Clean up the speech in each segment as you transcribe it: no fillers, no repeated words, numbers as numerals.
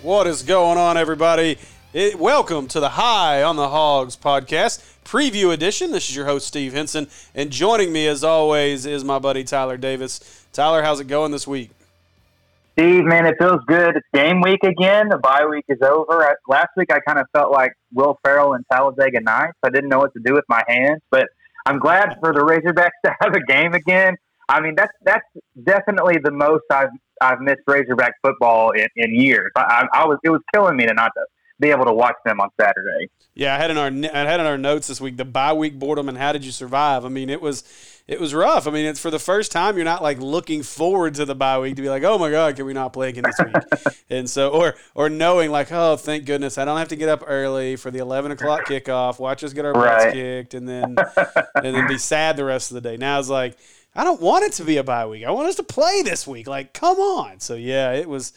What is going on, everybody? Welcome to the High on the Hogs podcast, preview edition. This is your host, Steve Henson, and joining me, as always, is my buddy Tyler Davis. Tyler, how's it going this week? Steve, man, it feels good. It's game week again. The bye week is over. Last week, I kind of felt like Will Ferrell in Talladega Nights. I didn't know what to do with my hands, but I'm glad for the Razorbacks to have a game again. I mean, that's definitely the most I've missed Razorback football in years. It was killing me to not to be able to watch them on Saturday. Yeah, I had in our notes this week the bye week boredom and how did you survive? I mean, it was rough. I mean, it's for the first time you're not like looking forward to the bye week to be like, oh my God, can we not play again this week? And so, or knowing like, oh, thank goodness I don't have to get up early for the 11:00 kickoff. Watch us get our butts kicked and then be sad the rest of the day. Now it's like, I don't want it to be a bye week. I want us to play this week. Like, come on. So, yeah, it was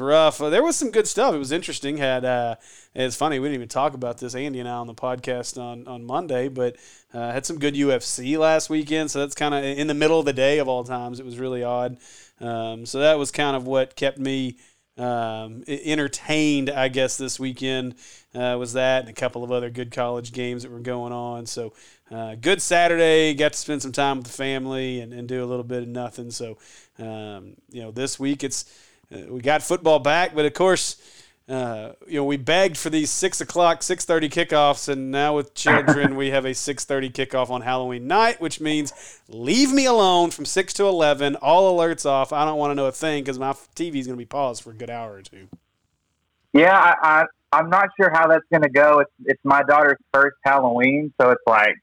rough. There was some good stuff. It was interesting. It's funny, we didn't even talk about this, Andy and I, on the podcast on Monday, but had some good UFC last weekend. So that's kind of in the middle of the day of all times. It was really odd. So that was kind of what kept me entertained, I guess, this weekend was that and a couple of other good college games that were going on. So good Saturday, got to spend some time with the family and do a little bit of nothing. So, this week it's we got football back, but of course, we begged for these 6:30 kickoffs, and now with children, we have a 6:30 kickoff on Halloween night, which means leave me alone from 6 to 11, all alerts off. I don't want to know a thing because my TV is going to be paused for a good hour or two. Yeah, I'm not sure how that's going to go. It's my daughter's first Halloween, so it's like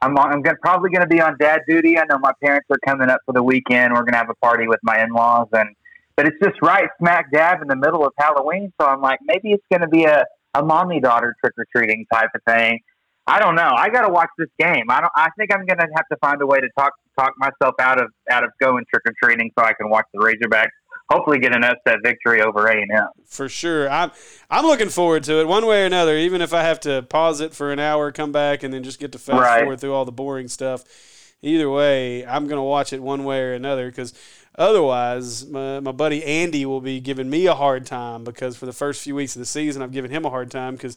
I'm probably going to be on dad duty. I know my parents are coming up for the weekend. We're going to have a party with my in-laws, but it's just right smack dab in the middle of Halloween. So I'm like, maybe it's going to be a mommy-daughter trick-or-treating type of thing. I don't know. I got to watch this game. I think I'm going to have to find a way to talk myself out of going trick-or-treating so I can watch the Razorbacks. Hopefully get an upset victory over A&M. For sure. I'm looking forward to it one way or another, even if I have to pause it for an hour, come back, and then just get to fast forward through all the boring stuff. Either way, I'm going to watch it one way or another because otherwise my buddy Andy will be giving me a hard time because for the first few weeks of the season I've given him a hard time because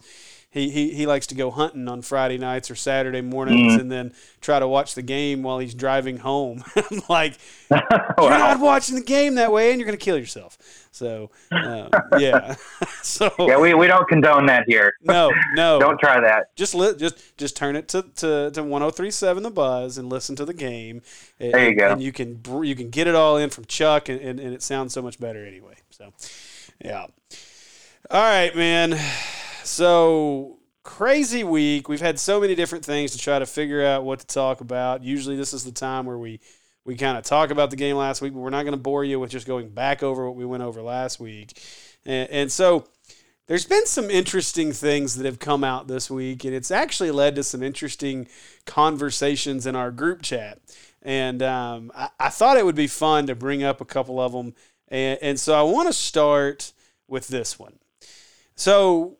he likes to go hunting on Friday nights or Saturday mornings and then try to watch the game while he's driving home. I'm like, you're not watching the game that way and you're going to kill yourself. So, yeah. So yeah, we don't condone that here. No. Don't try that. Just turn it to 103.7 The Buzz and listen to the game. There you go. And you can get it all in from Chuck and it sounds so much better anyway. So, yeah. All right, man. So, crazy week. We've had so many different things to try to figure out what to talk about. Usually this is the time where we kind of talk about the game last week, but we're not going to bore you with just going back over what we went over last week. And so there's been some interesting things that have come out this week, and it's actually led to some interesting conversations in our group chat. And I thought it would be fun to bring up a couple of them. And so I want to start with this one. So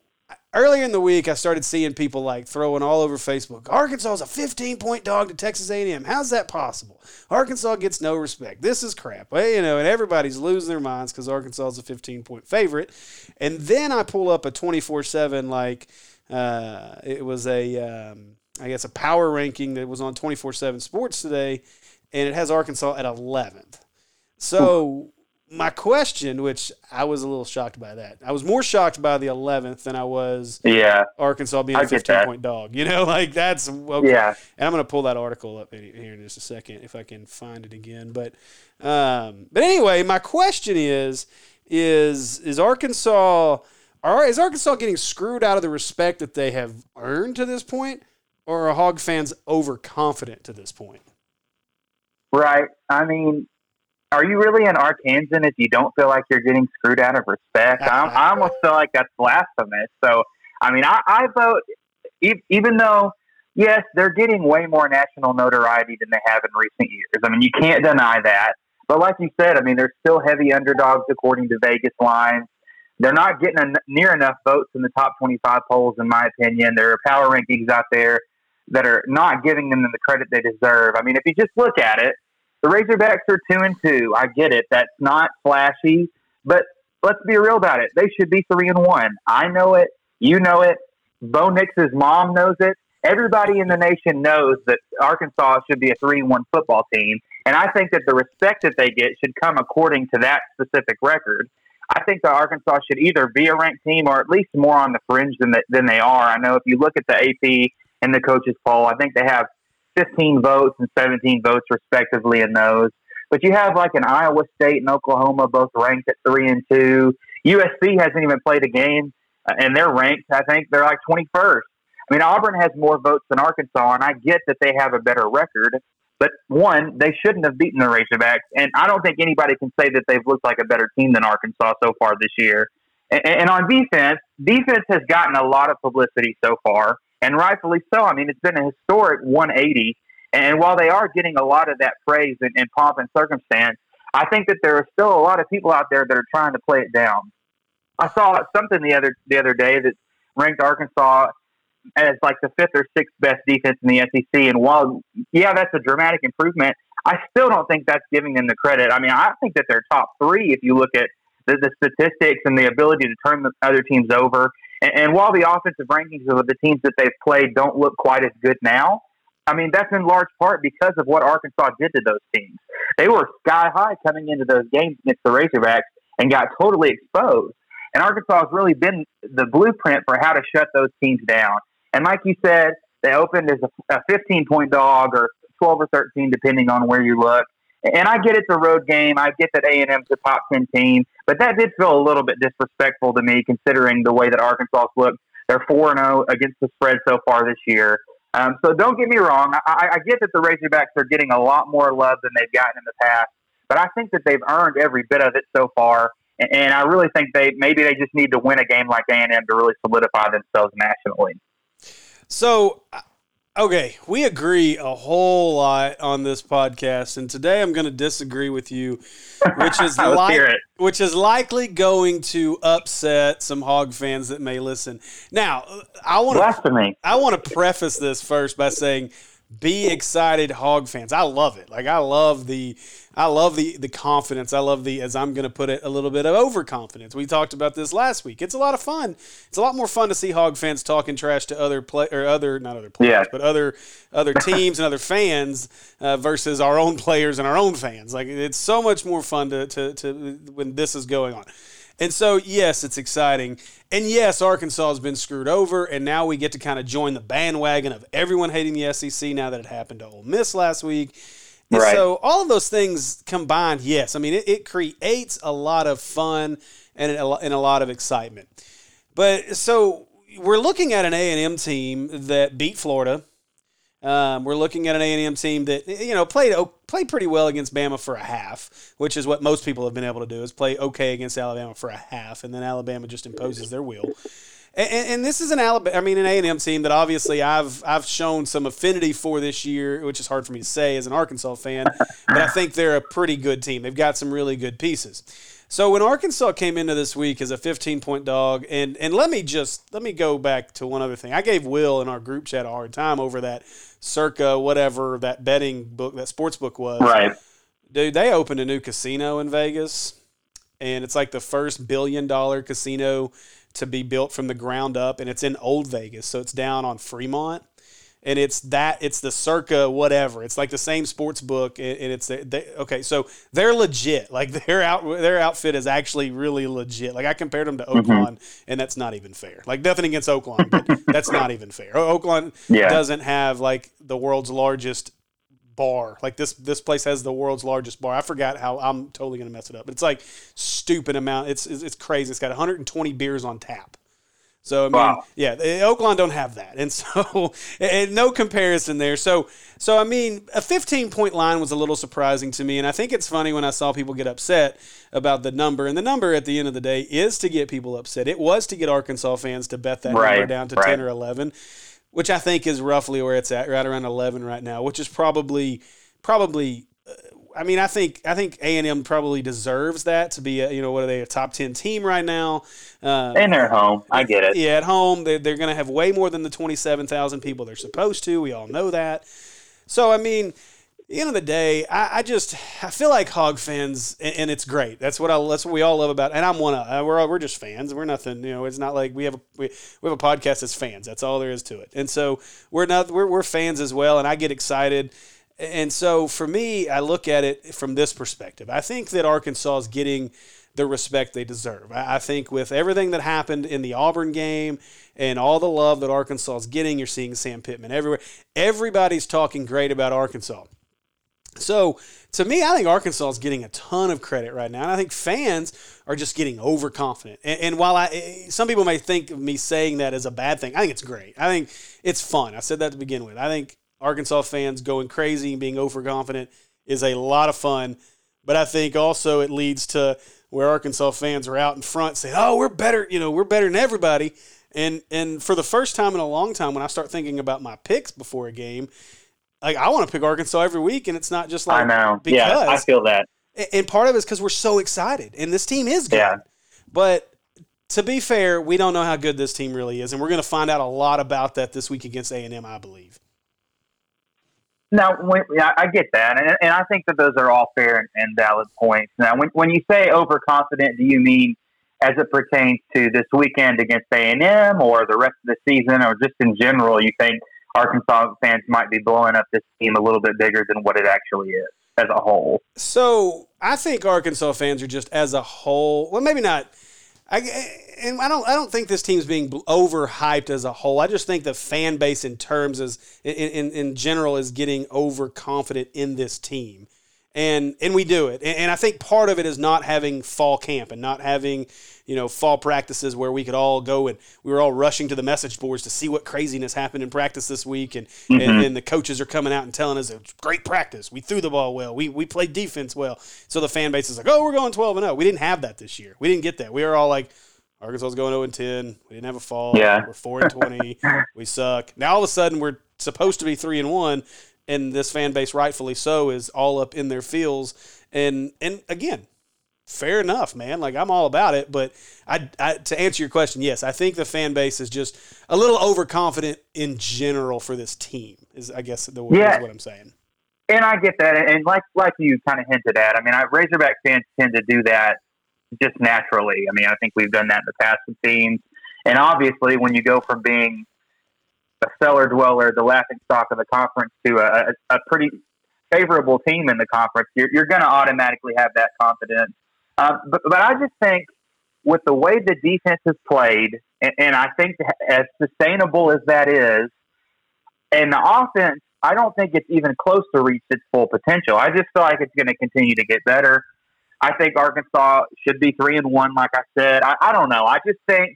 earlier in the week, I started seeing people like throwing all over Facebook. Arkansas is a 15-point dog to Texas A&M. How's that possible? Arkansas gets no respect. This is crap. Well, and everybody's losing their minds because Arkansas is a 15-point favorite. And then I pull up a 24/7 like it was a power ranking that was on 24/7 Sports today, and it has Arkansas at 11th. So. My question, which I was a little shocked by that. I was more shocked by the 11th than I was Arkansas being a 15-point dog. That's okay. Yeah. And I'm going to pull that article up here in just a second if I can find it again. But anyway, my question is Arkansas getting screwed out of the respect that they have earned to this point, or are Hog fans overconfident to this point? Right. I mean, are you really an Arkansan if you don't feel like you're getting screwed out of respect? I almost feel like that's blasphemous. So, I mean, I vote, even though, yes, they're getting way more national notoriety than they have in recent years. I mean, you can't deny that. But like you said, I mean, they're still heavy underdogs according to Vegas lines. They're not getting near enough votes in the top 25 polls, in my opinion. There are power rankings out there that are not giving them the credit they deserve. I mean, if you just look at it, the Razorbacks are 2-2. I get it. That's not flashy, but let's be real about it. They should be 3-1. I know it. You know it. Bo Nix's mom knows it. Everybody in the nation knows that Arkansas should be a 3-1 football team, and I think that the respect that they get should come according to that specific record. I think that Arkansas should either be a ranked team or at least more on the fringe than they are. I know if you look at the AP and the coaches poll, I think they have 15 votes and 17 votes respectively in those. But you have like an Iowa State and Oklahoma both ranked at 3-2. USC hasn't even played a game, and they're ranked. I think they're like 21st. I mean, Auburn has more votes than Arkansas, and I get that they have a better record. But, one, they shouldn't have beaten the Razorbacks, and I don't think anybody can say that they've looked like a better team than Arkansas so far this year. And on defense has gotten a lot of publicity so far, and rightfully so. I mean, it's been a historic 180, and while they are getting a lot of that praise and pomp and circumstance, I think that there are still a lot of people out there that are trying to play it down. I saw something the other day that ranked Arkansas as like the 5th or 6th best defense in the SEC. And while, yeah, that's a dramatic improvement, I still don't think that's giving them the credit. I mean, I think that they're top 3 if you look at the statistics and the ability to turn the other teams over. And while the offensive rankings of the teams that they've played don't look quite as good now, I mean, that's in large part because of what Arkansas did to those teams. They were sky high coming into those games against the Razorbacks and got totally exposed. And Arkansas has really been the blueprint for how to shut those teams down. And like you said, they opened as a 15-point dog or 12 or 13, depending on where you look. And I get it's a road game. I get that A&M's a top 10 team. But that did feel a little bit disrespectful to me considering the way that Arkansas looked. They're 4-0 against the spread so far this year. So don't get me wrong. I get that the Razorbacks are getting a lot more love than they've gotten in the past. But I think that they've earned every bit of it so far. And I really think they just need to win a game like A&M to really solidify themselves nationally. So, okay, we agree a whole lot on this podcast, and today I'm going to disagree with you, which is likely going to upset some Hog fans that may listen. Now, I want to preface this first by saying, be excited, Hog fans. I love it. Like I love the confidence. I love the, as I'm going to put it, a little bit of overconfidence. We talked about this last week. It's a lot of fun. It's a lot more fun to see Hog fans talking trash to other teams and other fans versus our own players and our own fans. Like it's so much more fun to when this is going on. And so, yes, it's exciting. And, yes, Arkansas has been screwed over, and now we get to kind of join the bandwagon of everyone hating the SEC now that it happened to Ole Miss last week. And so all of those things combined, yes. I mean, it creates a lot of fun and a lot of excitement. But so we're looking at an A&M team that beat Florida. We're looking at an A&M team that, you know, played pretty well against Bama for a half, which is what most people have been able to do is play okay against Alabama for a half, and then Alabama just imposes their will. And this is an A&M team that obviously I've shown some affinity for this year, which is hard for me to say as an Arkansas fan, but I think they're a pretty good team. They've got some really good pieces. So when Arkansas came into this week as a 15-point dog, and let me go back to one other thing. I gave Will in our group chat a hard time over that Circa, whatever that betting book, that sports book was. Right. Dude, they opened a new casino in Vegas, and it's like the first billion-dollar casino to be built from the ground up, and it's in Old Vegas, so it's down on Fremont. And it's the Circa whatever. It's like the same sports book, and it's okay. So they're legit. Like their outfit is actually really legit. Like I compared them to Oakland, and that's not even fair. Like nothing against Oakland, but that's not even fair. Oakland doesn't have like the world's largest bar. Like this place has the world's largest bar. I forgot how. I'm totally gonna mess it up. But it's like stupid amount. It's crazy. It's got 120 beers on tap. So, I mean, Oakland don't have that. And so, and no comparison there. So I mean, a 15-point line was a little surprising to me. And I think it's funny when I saw people get upset about the number. And the number at the end of the day is to get people upset. It was to get Arkansas fans to bet that number down to 10 or 11, which I think is roughly where it's at, right around 11 right now, which is probably I mean, I think A&M probably deserves that to be, what are they, a top 10 team right now? And they're home. I get it. Yeah, at home. They're going to have way more than the 27,000 people they're supposed to. We all know that. So, I mean, at the end of the day, I feel like Hog fans, and it's great. That's what we all love about it. And I'm one of we're just fans. We're nothing, It's not like we have a podcast as fans. That's all there is to it. And so we're fans as well. And I get excited. And so for me, I look at it from this perspective. I think that Arkansas is getting the respect they deserve. I think with everything that happened in the Auburn game and all the love that Arkansas is getting, you're seeing Sam Pittman everywhere. Everybody's talking great about Arkansas. So, to me, I think Arkansas is getting a ton of credit right now, and I think fans are just getting overconfident. And while some people may think of me saying that as a bad thing, I think it's great. I think it's fun. I said that to begin with. I think Arkansas fans going crazy and being overconfident is a lot of fun, but I think also it leads to where Arkansas fans are out in front saying, oh, we're better, we're better than everybody. And for the first time in a long time, when I start thinking about my picks before a game, like, I want to pick Arkansas every week, and it's not just like, I know. Because, yeah, I feel that. And part of it is because we're so excited, and this team is good. Yeah. But to be fair, we don't know how good this team really is, and we're going to find out a lot about that this week against A&M, I believe. Now, I get that, and I think that those are all fair and valid points. Now, when you say overconfident, do you mean as it pertains to this weekend against A&M or the rest of the season, or just in general, you think Arkansas fans might be blowing up this team a little bit bigger than what it actually is as a whole? So I think Arkansas fans are just as a whole. Well, maybe not. I don't think this team's being overhyped as a whole. I just think the fan base in terms is in general is getting overconfident in this team. And we do it. And I think part of it is not having fall camp and not having, fall practices where we could all go and we were all rushing to the message boards to see what craziness happened in practice this week. And the coaches are coming out and telling us it's great practice. We threw the ball well. We played defense well. So the fan base is like, oh, we're going 12-0. We didn't have that this year. We didn't get that. We were all like, Arkansas was going 0-10. We didn't have a fall. Yeah. We're 4-20. We suck. Now all of a sudden we're supposed to be 3-1. And this fan base, rightfully so, is all up in their feels. And again, fair enough, man. Like, I'm all about it. But I to answer your question, yes, I think the fan base is just a little overconfident in general for this team, is I guess the word is what I'm saying. And I get that. And like you kind of hinted at, I mean, Razorback fans tend to do that just naturally. I mean, I think we've done that in the past with teams. And obviously, when you go from being a cellar dweller, the laughing stock of the conference, to a pretty favorable team in the conference, you're going to automatically have that confidence. But I just think with the way the defense is played, and I think as sustainable as that is, and the offense, I don't think it's even close to reach its full potential. I just feel like it's going to continue to get better. I think Arkansas should be 3-1, like I said. I don't know. I just think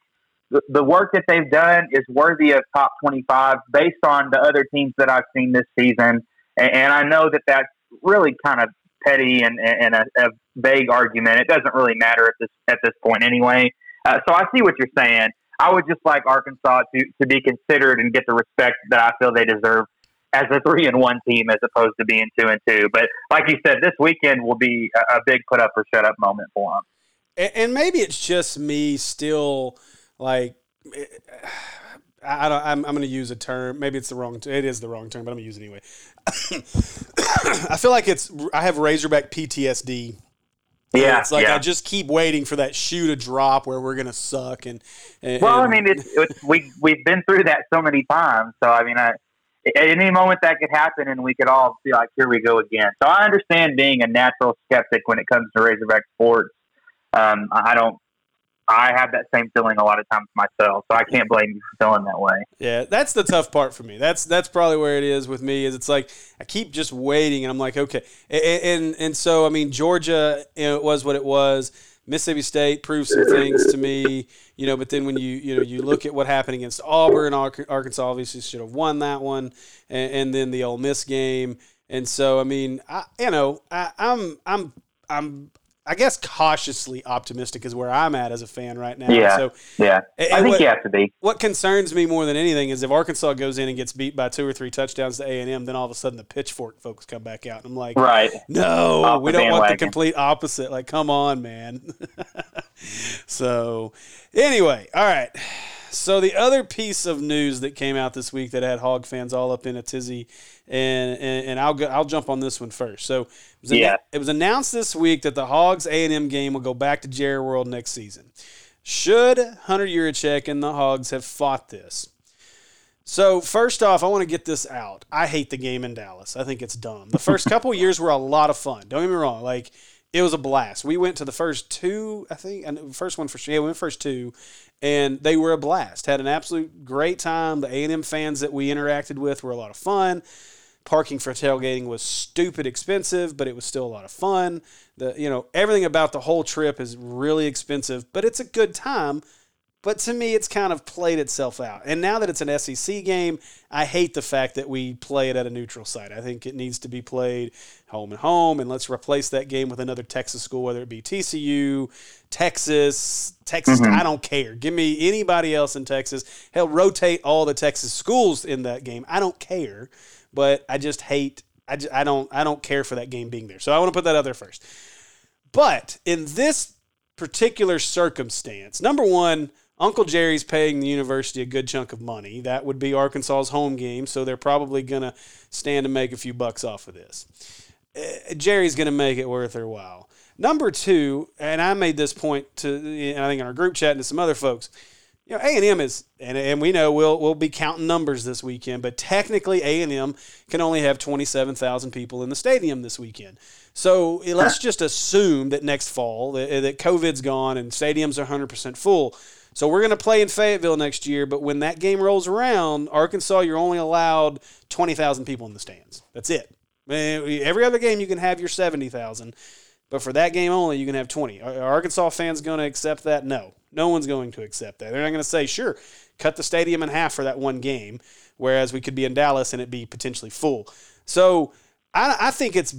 the work that they've done is worthy of top 25 based on the other teams that I've seen this season. And I know that that's really kind of petty and a vague argument. It doesn't really matter at this point anyway. So I see what you're saying. I would just like Arkansas to be considered and get the respect that I feel they deserve as a 3-1 team as opposed to being 2-2. But like you said, this weekend will be a big put up or shut up moment for them. And maybe it's just me still – like, I'm going to use a term. Maybe it's the wrong term. It is the wrong term, but I'm going to use it anyway. I feel like I have Razorback PTSD. Yeah. It's like I just keep waiting for that shoe to drop where we're going to suck. Well, I mean, we've been through that so many times. So, I mean, at any moment that could happen and we could all be like, here we go again. So I understand being a natural skeptic when it comes to Razorback sports. I have that same feeling a lot of times myself, so I can't blame you for feeling that way. Yeah, that's the tough part for me. That's probably where it is with me. Is it's like I keep just waiting, and I'm like, okay, and so I mean, Georgia, it was what it was. Mississippi State proved some things to me, But then when you look at what happened against Auburn, Arkansas obviously should have won that one, and then the Ole Miss game, and so I mean, I, you know, I, I'm I guess cautiously optimistic is where I'm at as a fan right now. Yeah, so, yeah. I think you have to be. What concerns me more than anything is if Arkansas goes in and gets beat by 2 or 3 touchdowns to A&M, then all of a sudden the pitchfork folks come back out. And I'm like, right. No, off we don't want the complete opposite. Like, come on, man. So, anyway, all right. So the other piece of news that came out this week that had Hog fans all up in a tizzy, and I'll jump on this one first. So it was announced this week that the Hogs A&M game will go back to Jerry World next season. Should Hunter Yurachek and the Hogs have fought this? So first off, I want to get this out. I hate the game in Dallas. I think it's dumb. The first couple years were a lot of fun. Don't get me wrong. Like, it was a blast. We went to the first 2, I think, and first one for sure. Yeah, we went first 2, and they were a blast. Had an absolute great time. The A&M fans that we interacted with were a lot of fun. Parking for tailgating was stupid expensive, but it was still a lot of fun. Everything about the whole trip is really expensive, but it's a good time. But to me, it's kind of played itself out. And now that it's an SEC game, I hate the fact that we play it at a neutral site. I think it needs to be played home and home, and let's replace that game with another Texas school, whether it be TCU, Texas, I don't care. Give me anybody else in Texas. Hell, rotate all the Texas schools in that game. I don't care, but I just hate – I don't care for that game being there. So I want to put that out there first. But in this particular circumstance, number one – Uncle Jerry's paying the university a good chunk of money. That would be Arkansas's home game, so they're probably going to stand to make a few bucks off of this. Jerry's going to make it worth their while. Number two, and I made this point I think in our group chat and to some other folks, A&M is, and we know we'll be counting numbers this weekend, but technically A&M can only have 27,000 people in the stadium this weekend. So let's just assume that next fall that COVID's gone and stadiums are 100% full. So we're going to play in Fayetteville next year, but when that game rolls around, Arkansas, you're only allowed 20,000 people in the stands. That's it. Every other game you can have your 70,000, but for that game only you can have 20. Are Arkansas fans going to accept that? No. No one's going to accept that. They're not going to say, sure, cut the stadium in half for that one game, whereas we could be in Dallas and it be potentially full. So I think it's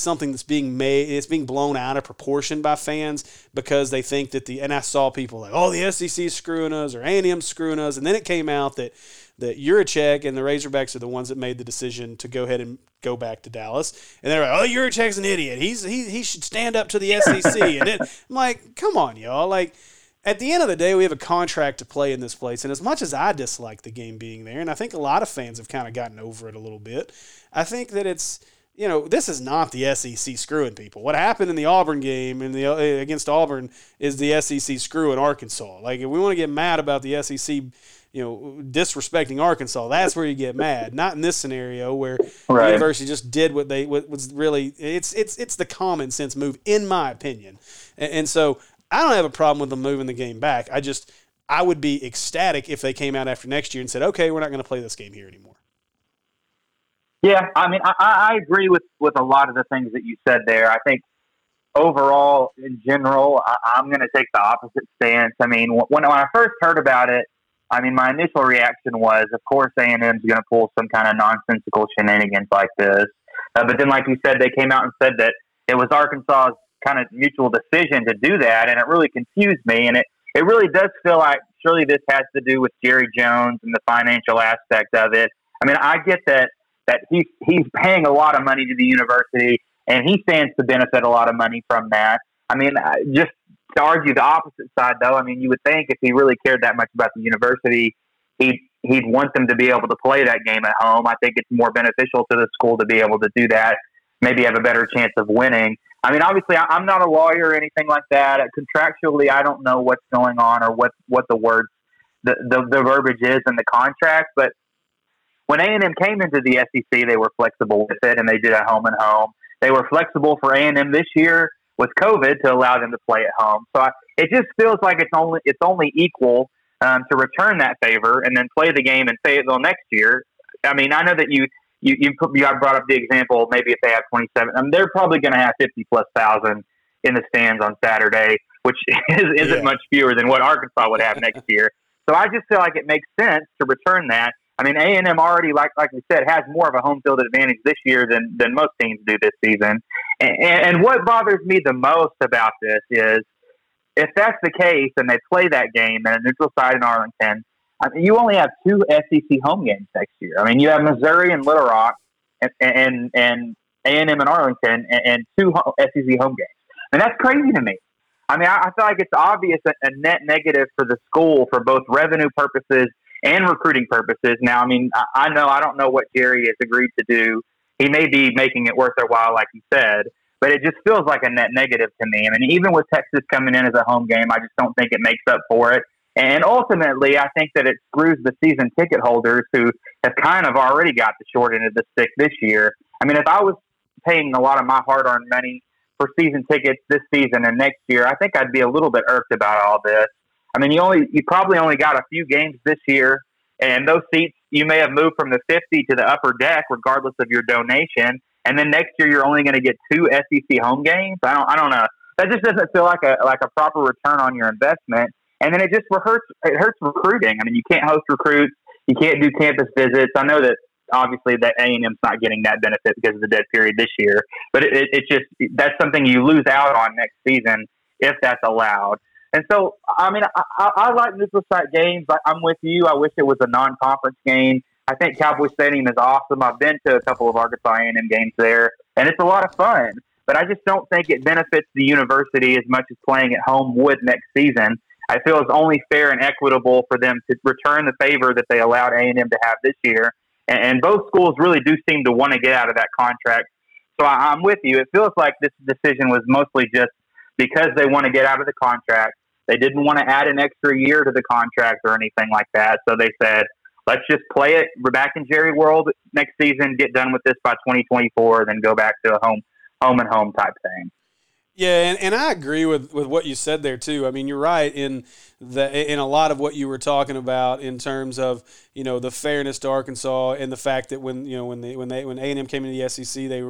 something that's being made. It's being blown out of proportion by fans because they think that and I saw people like, oh, the SEC's screwing us or A&M's screwing us, and then it came out that Yurachek and the Razorbacks are the ones that made the decision to go ahead and go back to Dallas, and they're like, oh, Yurachek's an idiot. He should stand up to the SEC. And then I'm like, come on, y'all, like. At the end of the day, we have a contract to play in this place, and as much as I dislike the game being there, and I think a lot of fans have kind of gotten over it a little bit, I think that it's, this is not the SEC screwing people. What happened in the Auburn game against Auburn is the SEC screwing Arkansas. Like, if we want to get mad about the SEC, disrespecting Arkansas, that's where you get mad. Not in this scenario where the university just did what was really – it's the common sense move, in my opinion. And so – I don't have a problem with them moving the game back. I would be ecstatic if they came out after next year and said, okay, we're not going to play this game here anymore. Yeah, I mean, I agree with a lot of the things that you said there. I think overall, in general, I'm going to take the opposite stance. I mean, when I first heard about it, I mean, my initial reaction was, of course, A&M's going to pull some kind of nonsensical shenanigans like this. But then, like you said, they came out and said that it was Arkansas's kind of mutual decision to do that, and it really confused me, and it really does feel like surely this has to do with Jerry Jones and the financial aspect of it. I mean, I get that he's paying a lot of money to the university, and he stands to benefit a lot of money from that. I mean, just to argue the opposite side, though, I mean, you would think if he really cared that much about the university, he'd want them to be able to play that game at home. I think it's more beneficial to the school to be able to do that, maybe have a better chance of winning. I mean, obviously, I'm not a lawyer or anything like that. Contractually, I don't know what's going on or what the words, the verbiage is in the contract. But when A&M came into the SEC, they were flexible with it, and they did a home and home. They were flexible for A&M this year with COVID to allow them to play at home. So it just feels like it's only equal to return that favor and then play the game in Fayetteville next year. I mean, I know that you brought up the example, maybe if they have 27, I mean, they're probably going to have 50,000+ in the stands on Saturday, which isn't much fewer than what Arkansas would have next year. So I just feel like it makes sense to return that. I mean, A&M already, like we said, has more of a home field advantage this year than most teams do this season. And what bothers me the most about this is, if that's the case and they play that game at a neutral site in Arlington, I mean, you only have two SEC home games next year. I mean, you have Missouri and Little Rock and A&M in Arlington and two SEC home games. And that's crazy to me. I mean, I feel like it's obvious a net negative for the school for both revenue purposes and recruiting purposes. Now, I mean, I don't know what Jerry has agreed to do. He may be making it worth their while, like you said, but it just feels like a net negative to me. I mean, even with Texas coming in as a home game, I just don't think it makes up for it. And ultimately, I think that it screws the season ticket holders who have kind of already got the short end of the stick this year. I mean, if I was paying a lot of my hard-earned money for season tickets this season and next year, I think I'd be a little bit irked about all this. I mean, you probably only got a few games this year, and those seats, you may have moved from the 50 to the upper deck regardless of your donation. And then next year, you're only going to get two SEC home games. I don't know. That just doesn't feel like a proper return on your investment. And then it just hurts recruiting. I mean, you can't host recruits. You can't do campus visits. I know that obviously that A&M's not getting that benefit because of the dead period this year, but it's just that's something you lose out on next season if that's allowed. And so, I mean, I like neutral site games. I'm with you. I wish it was a non-conference game. I think Cowboy Stadium is awesome. I've been to a couple of Arkansas A&M games there, and it's a lot of fun. But I just don't think it benefits the university as much as playing at home would next season. I feel it's only fair and equitable for them to return the favor that they allowed A&M to have this year. And both schools really do seem to want to get out of that contract. So I'm with you. It feels like this decision was mostly just because they want to get out of the contract. They didn't want to add an extra year to the contract or anything like that. So they said, let's just play it. We're back in Jerry World next season, get done with this by 2024, then go back to a home and home type thing. Yeah, and I agree with what you said there too. I mean, you're right in a lot of what you were talking about in terms of, you know, the fairness to Arkansas and the fact that when A&M came into the SEC, they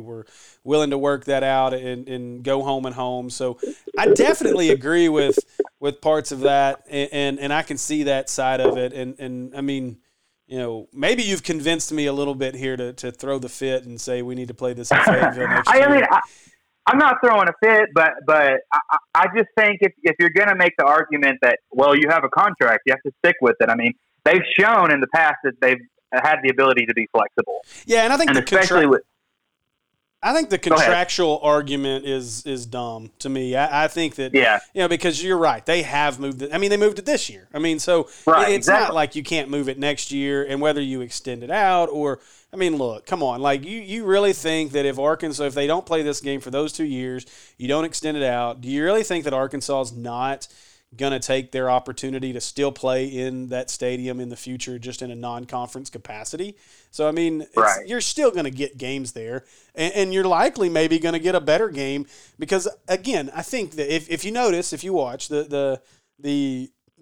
were willing to work that out and go home and home. So I definitely agree with parts of that, and I can see that side of it. And I mean, you know, maybe you've convinced me a little bit here to throw the fit and say we need to play this in Fayetteville next year. I'm not throwing a fit, but I just think if you're going to make the argument that, well, you have a contract, you have to stick with it. I mean, they've shown in the past that they've had the ability to be flexible. Yeah, and I think I think the contractual argument is dumb to me. I think that, you know, because you're right. They have moved it. I mean, they moved it this year. I mean, so it's not like you can't move it next year and whether you extend it out or, I mean, look, come on. Like, you really think that if Arkansas, if they don't play this game for those 2 years, you don't extend it out, do you really think that Arkansas is not going to take their opportunity to still play in that stadium in the future just in a non-conference capacity? So, I mean, you're still going to get games there, and you're likely maybe going to get a better game because, again, I think that if you notice, if you watch, the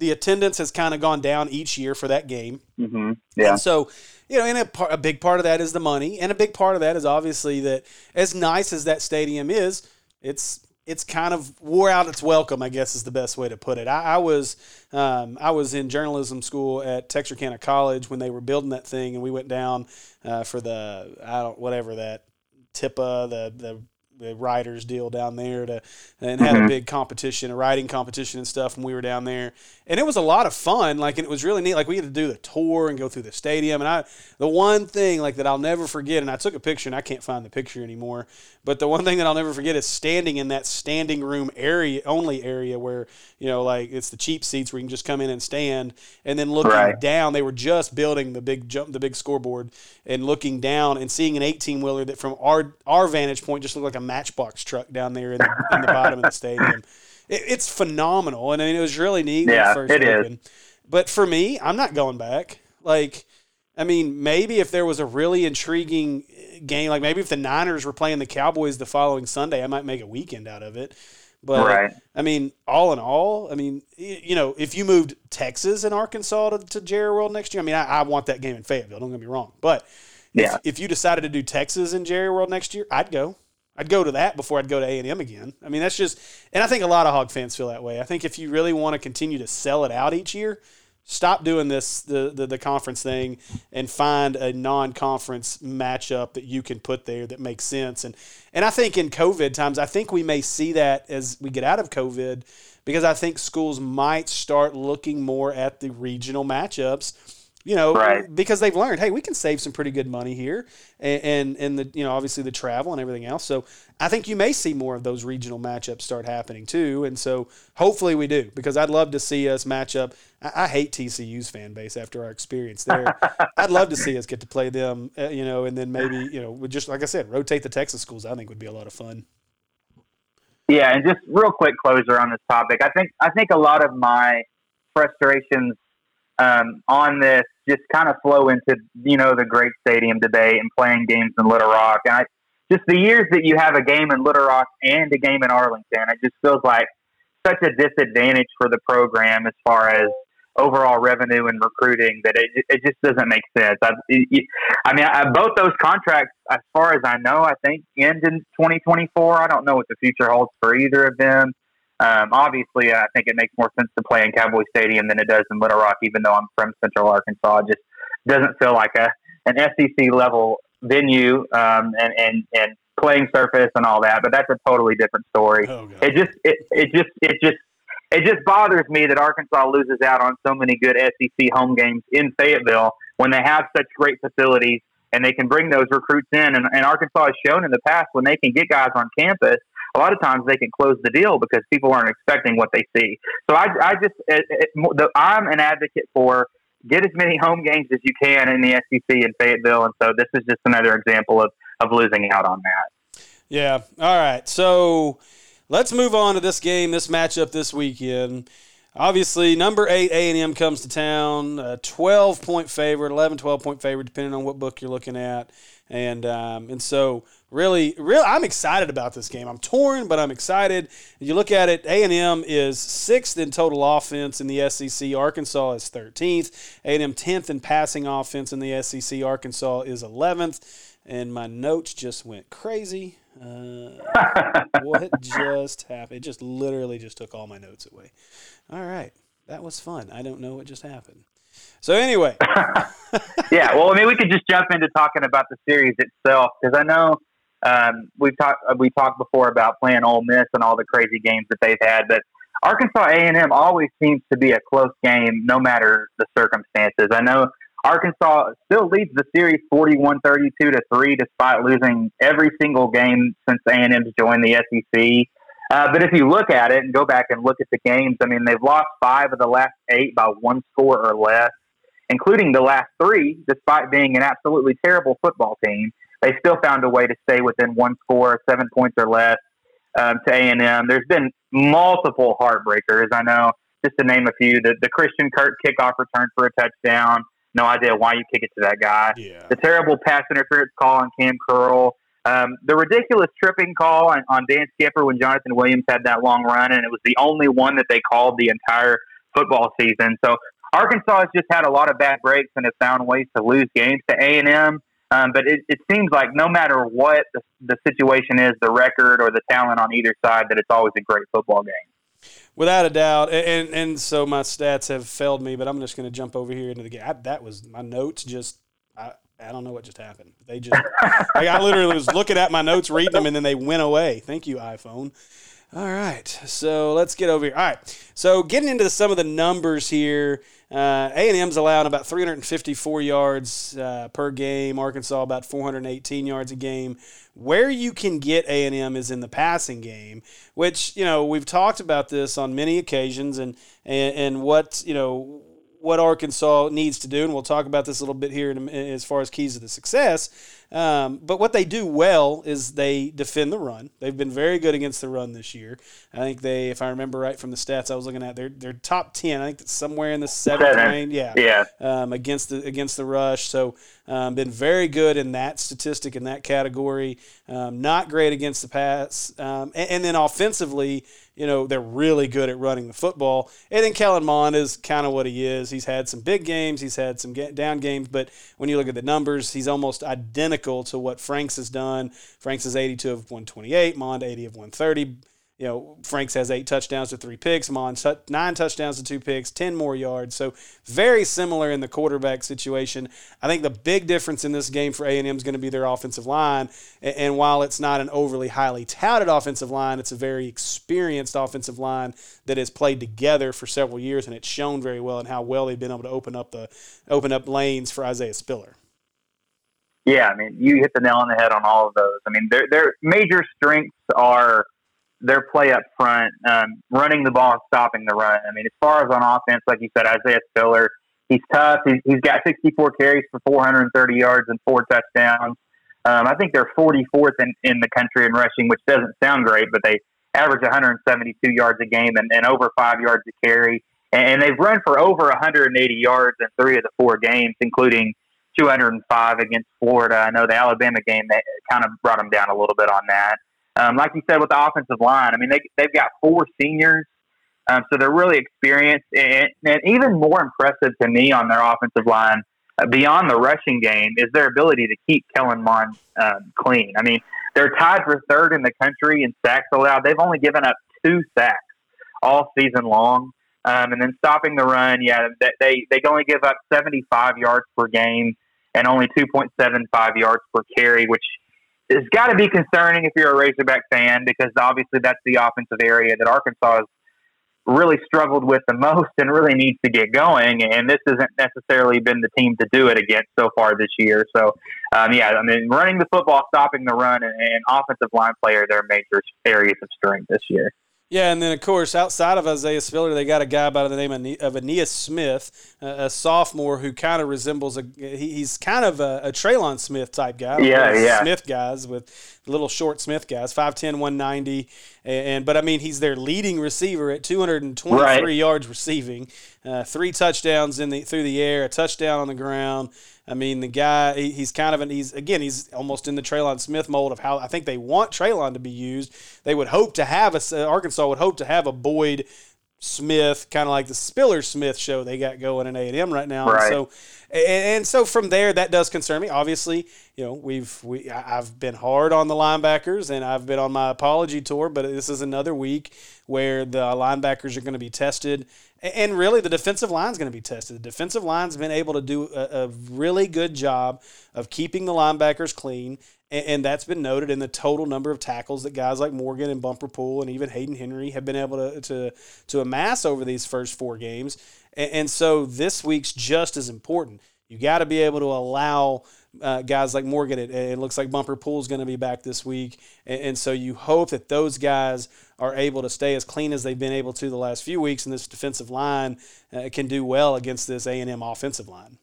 attendance has kind of gone down each year for that game. Mm-hmm. Yeah. And so, you know, and a big part of that is the money, and a big part of that is obviously that as nice as that stadium is, it's kind of wore out its welcome, I guess is the best way to put it. I was in journalism school at Texarkana College when they were building that thing, and we went down for the TIPA, the writers deal down there and had a big competition, a writing competition and stuff. And we were down there, and it was a lot of fun. Like, and it was really neat. Like, we had to do the tour and go through the stadium. And the one thing like that I'll never forget, and I took a picture and I can't find the picture anymore, but the one thing that I'll never forget is standing in that standing room area where, you know, like it's the cheap seats where you can just come in and stand, and then looking down, they were just building the big scoreboard, and looking down and seeing an 18-wheeler that from our vantage point just looked like a matchbox truck down there in the bottom of the stadium. It's phenomenal. And I mean, it was really neat. Yeah, when it first opened. But for me, I'm not going back. Like, I mean, maybe if there was a really intriguing game, like maybe if the Niners were playing the Cowboys the following Sunday, I might make a weekend out of it. But I mean, all in all, I mean, you know, if you moved Texas and Arkansas to Jerry World next year, I mean, I want that game in Fayetteville. Don't get me wrong. But if you decided to do Texas and Jerry World next year, I'd go. I'd go to that before I'd go to A&M again. I mean, that's just – and I think a lot of Hog fans feel that way. I think if you really want to continue to sell it out each year, Stop doing this, the conference thing, and find a non-conference matchup that you can put there that makes sense. And I think in COVID times, I think we may see that as we get out of COVID, because I think schools might start looking more at the regional matchups, you know, right, because they've learned, hey, we can save some pretty good money here, and the, you know, obviously the travel and everything else. So I think you may see more of those regional matchups start happening too. And so hopefully we do, because I'd love to see us match up. I hate TCU's fan base after our experience there. I'd love to see us get to play them, you know, and then maybe, you know, just like I said, rotate the Texas schools. I think would be a lot of fun. Yeah. And just real quick closer on this topic. I think a lot of my frustrations on this just kind of flow into, you know, the great stadium debate and playing games in Little Rock. And just the years that you have a game in Little Rock and a game in Arlington, it just feels like such a disadvantage for the program as far as overall revenue and recruiting that it just doesn't make sense. Both those contracts, as far as I know, I think end in 2024. I don't know what the future holds for either of them. Obviously, I think it makes more sense to play in Cowboy Stadium than it does in Little Rock, even though I'm from Central Arkansas. It just doesn't feel like an SEC-level venue and playing surface and all that, but that's a totally different story. Oh, it just bothers me that Arkansas loses out on so many good SEC home games in Fayetteville when they have such great facilities and they can bring those recruits in. And Arkansas has shown in the past when they can get guys on campus, a lot of times they can close the deal because people aren't expecting what they see. So I'm an advocate for get as many home games as you can in the SEC in Fayetteville. And so this is just another example of losing out on that. Yeah. All right. So let's move on to this game, this matchup this weekend. Obviously, number 8 A&M comes to town, a 12-point favorite, 11, 12-point favorite, depending on what book you're looking at. And so really, I'm excited about this game. I'm torn, but I'm excited. You look at it, A&M is 6th in total offense in the SEC. Arkansas is 13th. A&M 10th in passing offense in the SEC. Arkansas is 11th. And my notes just went crazy. What just happened? It just literally just took all my notes away. All right. That was fun. I don't know what just happened. So anyway. Yeah, well, I mean, we could just jump into talking about the series itself, because I know we talked before about playing Ole Miss and all the crazy games that they've had, but Arkansas A&M always seems to be a close game no matter the circumstances. I know Arkansas still leads the series 41-32 to 3 despite losing every single game since A&M's joined the SEC. But if you look at it and go back and look at the games, I mean, they've lost 5 of the last 8 by one score or less, including the last 3, despite being an absolutely terrible football team. They still found a way to stay within one score, 7 points or less, to A&M. There's been multiple heartbreakers, I know, just to name a few. The Christian Kirk kickoff return for a touchdown. No idea why you kick it to that guy. Yeah. The terrible pass interference call on Cam Curl. The ridiculous tripping call on Dan Skipper when Jonathan Williams had that long run, and it was the only one that they called the entire football season. So Arkansas has just had a lot of bad breaks and has found ways to lose games to A&M. But it seems like no matter what the situation is, the record or the talent on either side, that it's always a great football game. Without a doubt, and so my stats have failed me, but I'm just going to jump over here into the game. That was my notes just – I don't know what just happened. They just – like I literally was looking at my notes, reading them, and then they went away. Thank you, iPhone. All right, so let's get over here. All right, so getting into some of the numbers here, A&M's allowed about 354 yards per game. Arkansas about 418 yards a game. Where you can get A&M is in the passing game, which, you know, we've talked about this on many occasions and what, you know, what Arkansas needs to do, and we'll talk about this a little bit here as far as keys to the success. But what they do well is they defend the run. They've been very good against the run this year. I think they, if I remember right from the stats I was looking at, they're top 10. I think that's somewhere in the 7th range. Yeah. Against the rush. So been very good in that statistic, in that category. Not great against the pass. And then offensively, you know, they're really good at running the football. And then Kellen Mond is kind of what he is. He's had some big games. He's had some down games. But when you look at the numbers, he's almost identical to what Franks has done. Franks is 82 of 128, Mond 80 of 130. You know, Franks has 8 touchdowns to 3 picks. Mons 9 touchdowns to 2 picks, 10 more yards. So very similar in the quarterback situation. I think the big difference in this game for A&M is going to be their offensive line. And while it's not an overly highly touted offensive line, it's a very experienced offensive line that has played together for several years, and it's shown very well in how well they've been able to open up lanes for Isaiah Spiller. Yeah, I mean, you hit the nail on the head on all of those. I mean, their major strengths are their play up front, running the ball, stopping the run. I mean, as far as on offense, like you said, Isaiah Spiller, he's tough. He's got 64 carries for 430 yards and 4 touchdowns. I think they're 44th in the country in rushing, which doesn't sound great, but they average 172 yards a game and over 5 yards a carry. And they've run for over 180 yards in 3 of the 4 games, including 205 against Florida. I know the Alabama game, they kind of brought them down a little bit on that. Like you said, with the offensive line, I mean, they've got 4 seniors, so they're really experienced. And even more impressive to me on their offensive line, beyond the rushing game, is their ability to keep Kellen Mond clean. I mean, they're tied for 3rd in the country in sacks allowed. They've only given up 2 sacks all season long. And then stopping the run, yeah, they only give up 75 yards per game and only 2.75 yards per carry, which it's got to be concerning if you're a Razorback fan, because obviously that's the offensive area that Arkansas has really struggled with the most and really needs to get going. And this hasn't necessarily been the team to do it against so far this year. So, yeah, I mean, running the football, stopping the run, and offensive line play are their major areas of strength this year. Yeah, and then, of course, outside of Isaiah Spiller, they got a guy by the name of Aeneas Smith, a sophomore who kind of resembles he's kind of a Traylon Smith type guy. Yeah, yeah. Smith guys with little short Smith guys, 5'10", 190. But, I mean, he's their leading receiver at 223 yards receiving, 3 touchdowns through the air, a touchdown on the ground. I mean, the guy, he's almost in the Traylon Smith mold of how I think they want Traylon to be used. They would hope to have Arkansas would hope to have a Boyd Smith, kind of like the Spiller Smith show they got going in A&M right now. Right. So from there, that does concern me. Obviously, you know, I've been hard on the linebackers, and I've been on my apology tour, but this is another week where the linebackers are going to be tested. And really, the defensive line is going to be tested. The defensive line's been able to do a really good job of keeping the linebackers clean, and that's been noted in the total number of tackles that guys like Morgan and Bumperpool and even Hayden Henry have been able to amass over these first 4 games. And so this week's just as important. You got to be able to allow guys like Morgan. It looks like Bumperpool is going to be back this week, and so you hope that those guys are able to stay as clean as they've been able to the last few weeks, and this defensive line can do well against this A&M offensive line.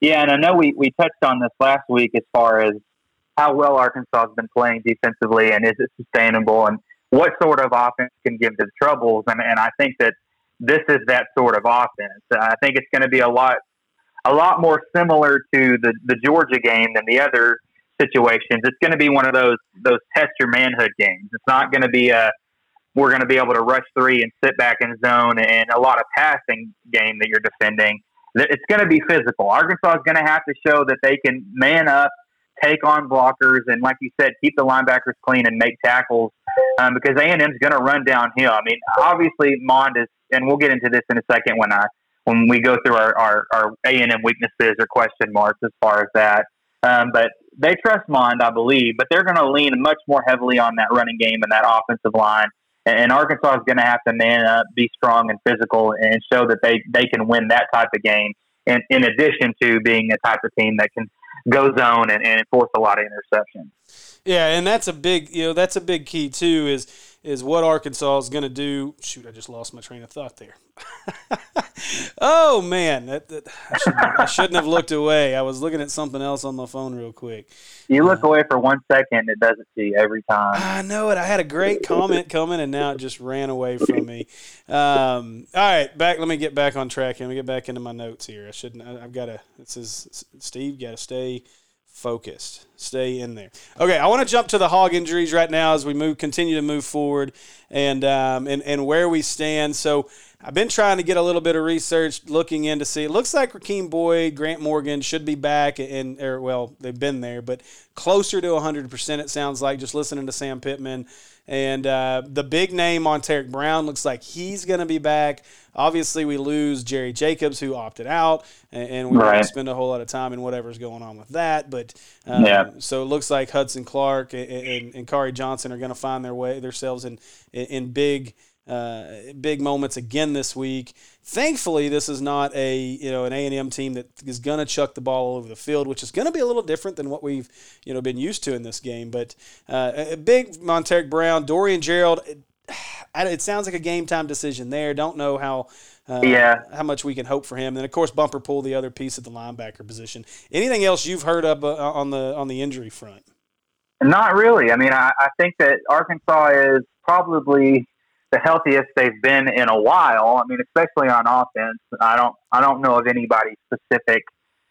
Yeah, and I know we touched on this last week as far as how well Arkansas has been playing defensively, and is it sustainable, and what sort of offense can give them troubles. And I think that this is that sort of offense. I think it's going to be a lot more similar to the Georgia game than the other situations. It's going to be one of those test your manhood games. It's not going to be we're going to be able to rush three and sit back in zone and a lot of passing game that you're defending. It's going to be physical. Arkansas is going to have to show that they can man up, take on blockers, and like you said, keep the linebackers clean and make tackles because A&M is going to run downhill. I mean, obviously, Mond is, and we'll get into this in a second when we go through our A&M weaknesses or question marks as far as that. But they trust Mond, I believe, but they're going to lean much more heavily on that running game and that offensive line. And Arkansas is going to have to man up, be strong and physical, and show that they can win that type of game, and in addition to being a type of team that can go zone and force a lot of interceptions. Yeah, and that's a big key too is what Arkansas is going to do. Shoot, I just lost my train of thought there. Oh, man. I shouldn't have looked away. I was looking at something else on my phone real quick. You look away for 1 second, it doesn't see every time. I know it. I had a great comment coming, and now it just ran away from me. All right, let me get back on track here. Let me get back into my notes here. Steve, got to stay focused. Stay in there. Okay, I want to jump to the hog injuries right now as we continue to move forward and where we stand. So I've been trying to get a little bit of research, looking in to see. It looks like Rakeem Boyd, Grant Morgan should be back, well, they've been there, but closer to 100%, it sounds like, just listening to Sam Pittman. And the big name on Tarek Brown looks like he's going to be back. Obviously, we lose Jerry Jacobs, who opted out, and we don't spend a whole lot of time in whatever's going on with that. But so it looks like Hudson Clark and Kari Johnson are going to find their way themselves in big moments again this week. Thankfully, this is not an A&M team that is going to chuck the ball all over the field, which is going to be a little different than what we've been used to in this game. But a big Monteric Brown, Dorian Gerald. It sounds like a game time decision there. Don't know how much we can hope for him. And then, of course, Bumper Pool, the other piece at the linebacker position. Anything else you've heard of on the injury front? Not really. I mean, I think that Arkansas is probably the healthiest they've been in a while. I mean, especially on offense. I don't know of anybody specific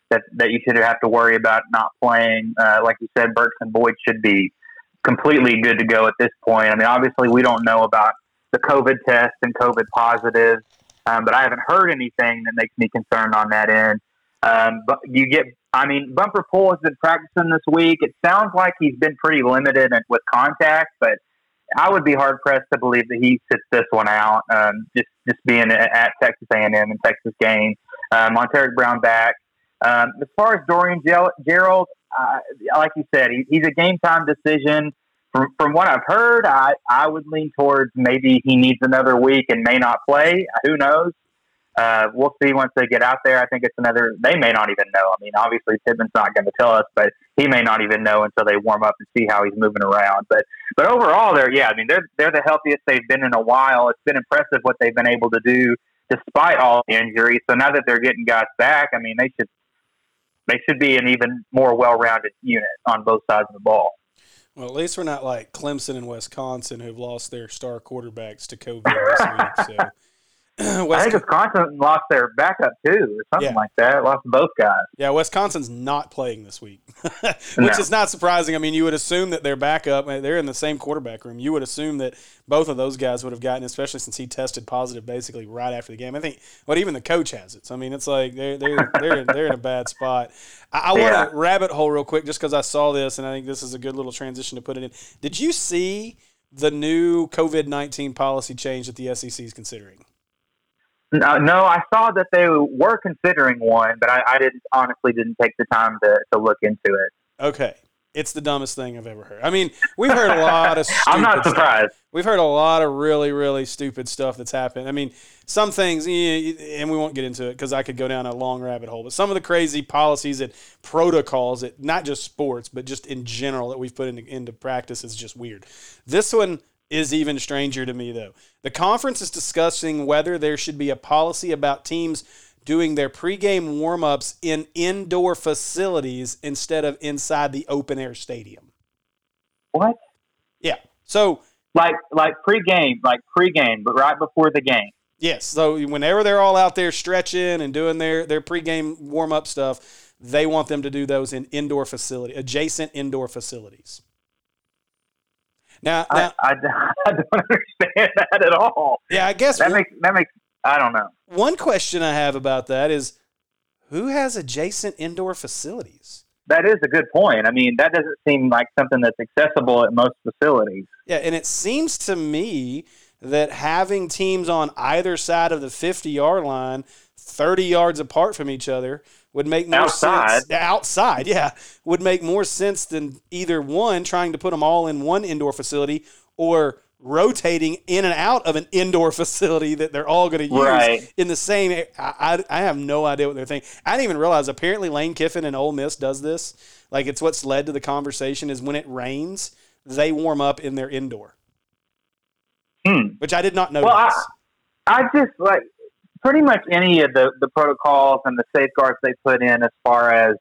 that you should have to worry about not playing. Like you said, Burks and Boyd should be completely good to go at this point. I mean, obviously we don't know about the COVID test and COVID positives, but I haven't heard anything that makes me concerned on that end. But Bumper Pool has been practicing this week. It sounds like he's been pretty limited with contact, but I would be hard-pressed to believe that he sits this one out, just being at Texas A&M and Texas game. Monteric Brown back. As far as Dorian Gerald, like you said, he's a game-time decision. From what I've heard, I would lean towards maybe he needs another week and may not play. Who knows? We'll see once they get out there. I think it's they may not even know. I mean, obviously Pittman's not going to tell us, but he may not even know until they warm up and see how he's moving around. But overall, they're the healthiest they've been in a while. It's been impressive what they've been able to do despite all the injuries. So now that they're getting guys back, I mean, they should be an even more well-rounded unit on both sides of the ball. Well, at least we're not like Clemson and Wisconsin, who've lost their star quarterbacks to COVID this week. So. I think Wisconsin lost their backup too, or something like that. Lost both guys. Yeah, Wisconsin's not playing this week, which is not surprising. I mean, you would assume that their backup, they're in the same quarterback room. You would assume that both of those guys would have gotten, especially since he tested positive basically right after the game. I think, even the coach has it. So I mean, it's like they're in a bad spot. I want to rabbit hole real quick just because I saw this, and I think this is a good little transition to put it in. Did you see the new COVID-19 policy change that the SEC is considering? No, I saw that they were considering one, but I honestly didn't take the time to look into it. Okay. It's the dumbest thing I've ever heard. I mean, we've heard a lot of stupid I'm not surprised. Stuff. We've heard a lot of really, really stupid stuff that's happened. I mean, some things, and we won't get into it because I could go down a long rabbit hole, but some of the crazy policies and protocols, that not just sports, but just in general that we've put into practice is just weird. This one is even stranger to me, though. The conference is discussing whether there should be a policy about teams doing their pregame warm-ups in indoor facilities instead of inside the open-air stadium. What? Yeah. So like pregame, but right before the game. Yes. So whenever they're all out there stretching and doing their pregame warm-up stuff, they want them to do those in adjacent indoor facilities. Now I don't understand that at all. Yeah, I guess that makes I don't know. One question I have about that is, who has adjacent indoor facilities? That is a good point. I mean, that doesn't seem like something that's accessible at most facilities. Yeah, and it seems to me that having teams on either side of the 50-yard line, 30 yards apart from each other, would make more sense. Outside, yeah. Would make more sense than either one trying to put them all in one indoor facility or rotating in and out of an indoor facility that they're all going to use in the same. I have no idea what they're thinking. I didn't even realize apparently Lane Kiffin and Ole Miss does this. Like, it's what's led to the conversation is when it rains, they warm up in their indoor. Which I did not notice. Well, I just like pretty much any of the protocols and the safeguards they put in as far as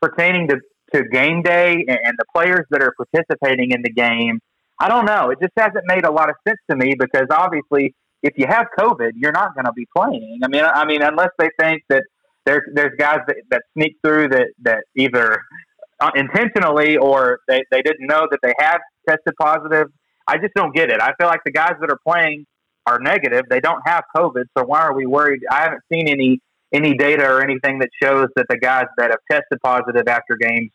pertaining to game day and the players that are participating in the game. I don't know. It just hasn't made a lot of sense to me because obviously if you have COVID, you're not going to be playing. I mean, unless they think that there's guys that sneak through that either intentionally or they didn't know that they have tested positive. I just don't get it. I feel like the guys that are playing are negative. They don't have COVID, so why are we worried? I haven't seen any data or anything that shows that the guys that have tested positive after games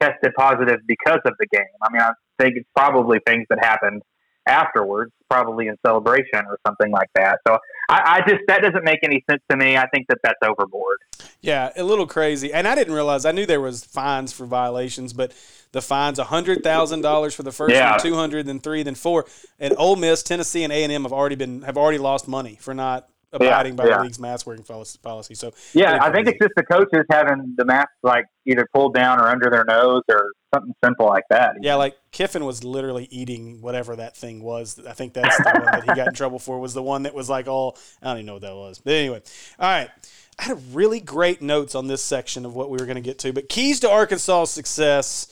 tested positive because of the game. I mean, I think it's probably things that happened afterwards, probably in celebration or something like that. So I just, that doesn't make any sense to me. I think that that's overboard. Yeah, a little crazy. And I didn't realize, I knew there was fines for violations, but the fines, $100,000 for the first one, 200, then 3, then 4. And Ole Miss, Tennessee, and A&M have already lost money for not abiding by the league's mask wearing policy. So I think it's just the coaches having the mask like either pulled down or under their nose or something simple like that. Yeah, like Kiffin was literally eating whatever that thing was. I think that's the one that he got in trouble for, was the one that was like all, I don't even know what that was. But anyway, all right. I had really great notes on this section of what we were going to get to, but keys to Arkansas' success.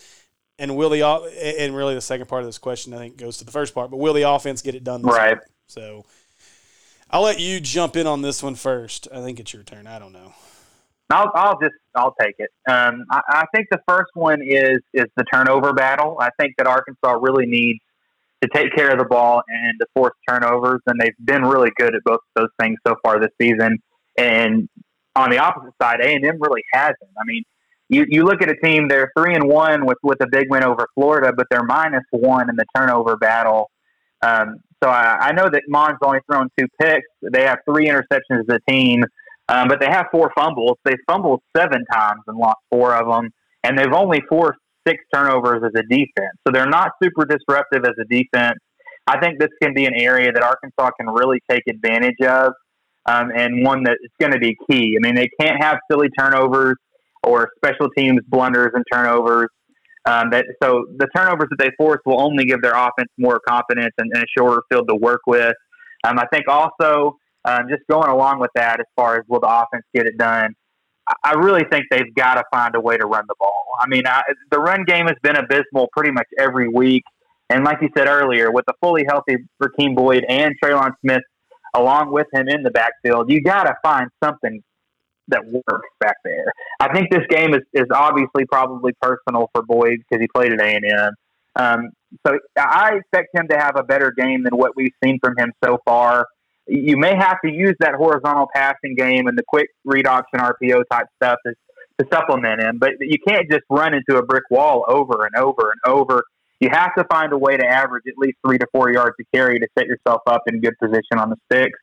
And really the second part of this question, I think, goes to the first part, but will the offense get it done this right? Time? So I'll let you jump in on this one first. I think it's your turn. I don't know. I'll take it. I think the first one is the turnover battle. I think that Arkansas really needs to take care of the ball and to force turnovers, and they've been really good at both of those things so far this season. And on the opposite side, A&M really hasn't. I mean, you look at a team, they're 3-1 with a big win over Florida, but they're -1 in the turnover battle. So I know that Mon's only thrown 2 picks. They have 3 interceptions as a team, but they have 4 fumbles. They fumbled 7 times and lost 4 of them, and they've only forced 6 turnovers as a defense. So they're not super disruptive as a defense. I think this can be an area that Arkansas can really take advantage of, and one that is going to be key. I mean, they can't have silly turnovers or special teams blunders and turnovers. So the turnovers that they force will only give their offense more confidence and a shorter field to work with. I think also, just going along with that, as far as will the offense get it done, I really think they've got to find a way to run the ball. I mean, the run game has been abysmal pretty much every week. And like you said earlier, with a fully healthy Rakeem Boyd and Traylon Smith along with him in the backfield, you got to find something that works back there. I think this game is obviously probably personal for Boyd because he played at A&M. So I expect him to have a better game than what we've seen from him so far. You may have to use that horizontal passing game and the quick read option RPO type stuff to supplement him, but you can't just run into a brick wall over and over and over. You have to find a way to average at least 3 to 4 yards a carry to set yourself up in good position on the sticks.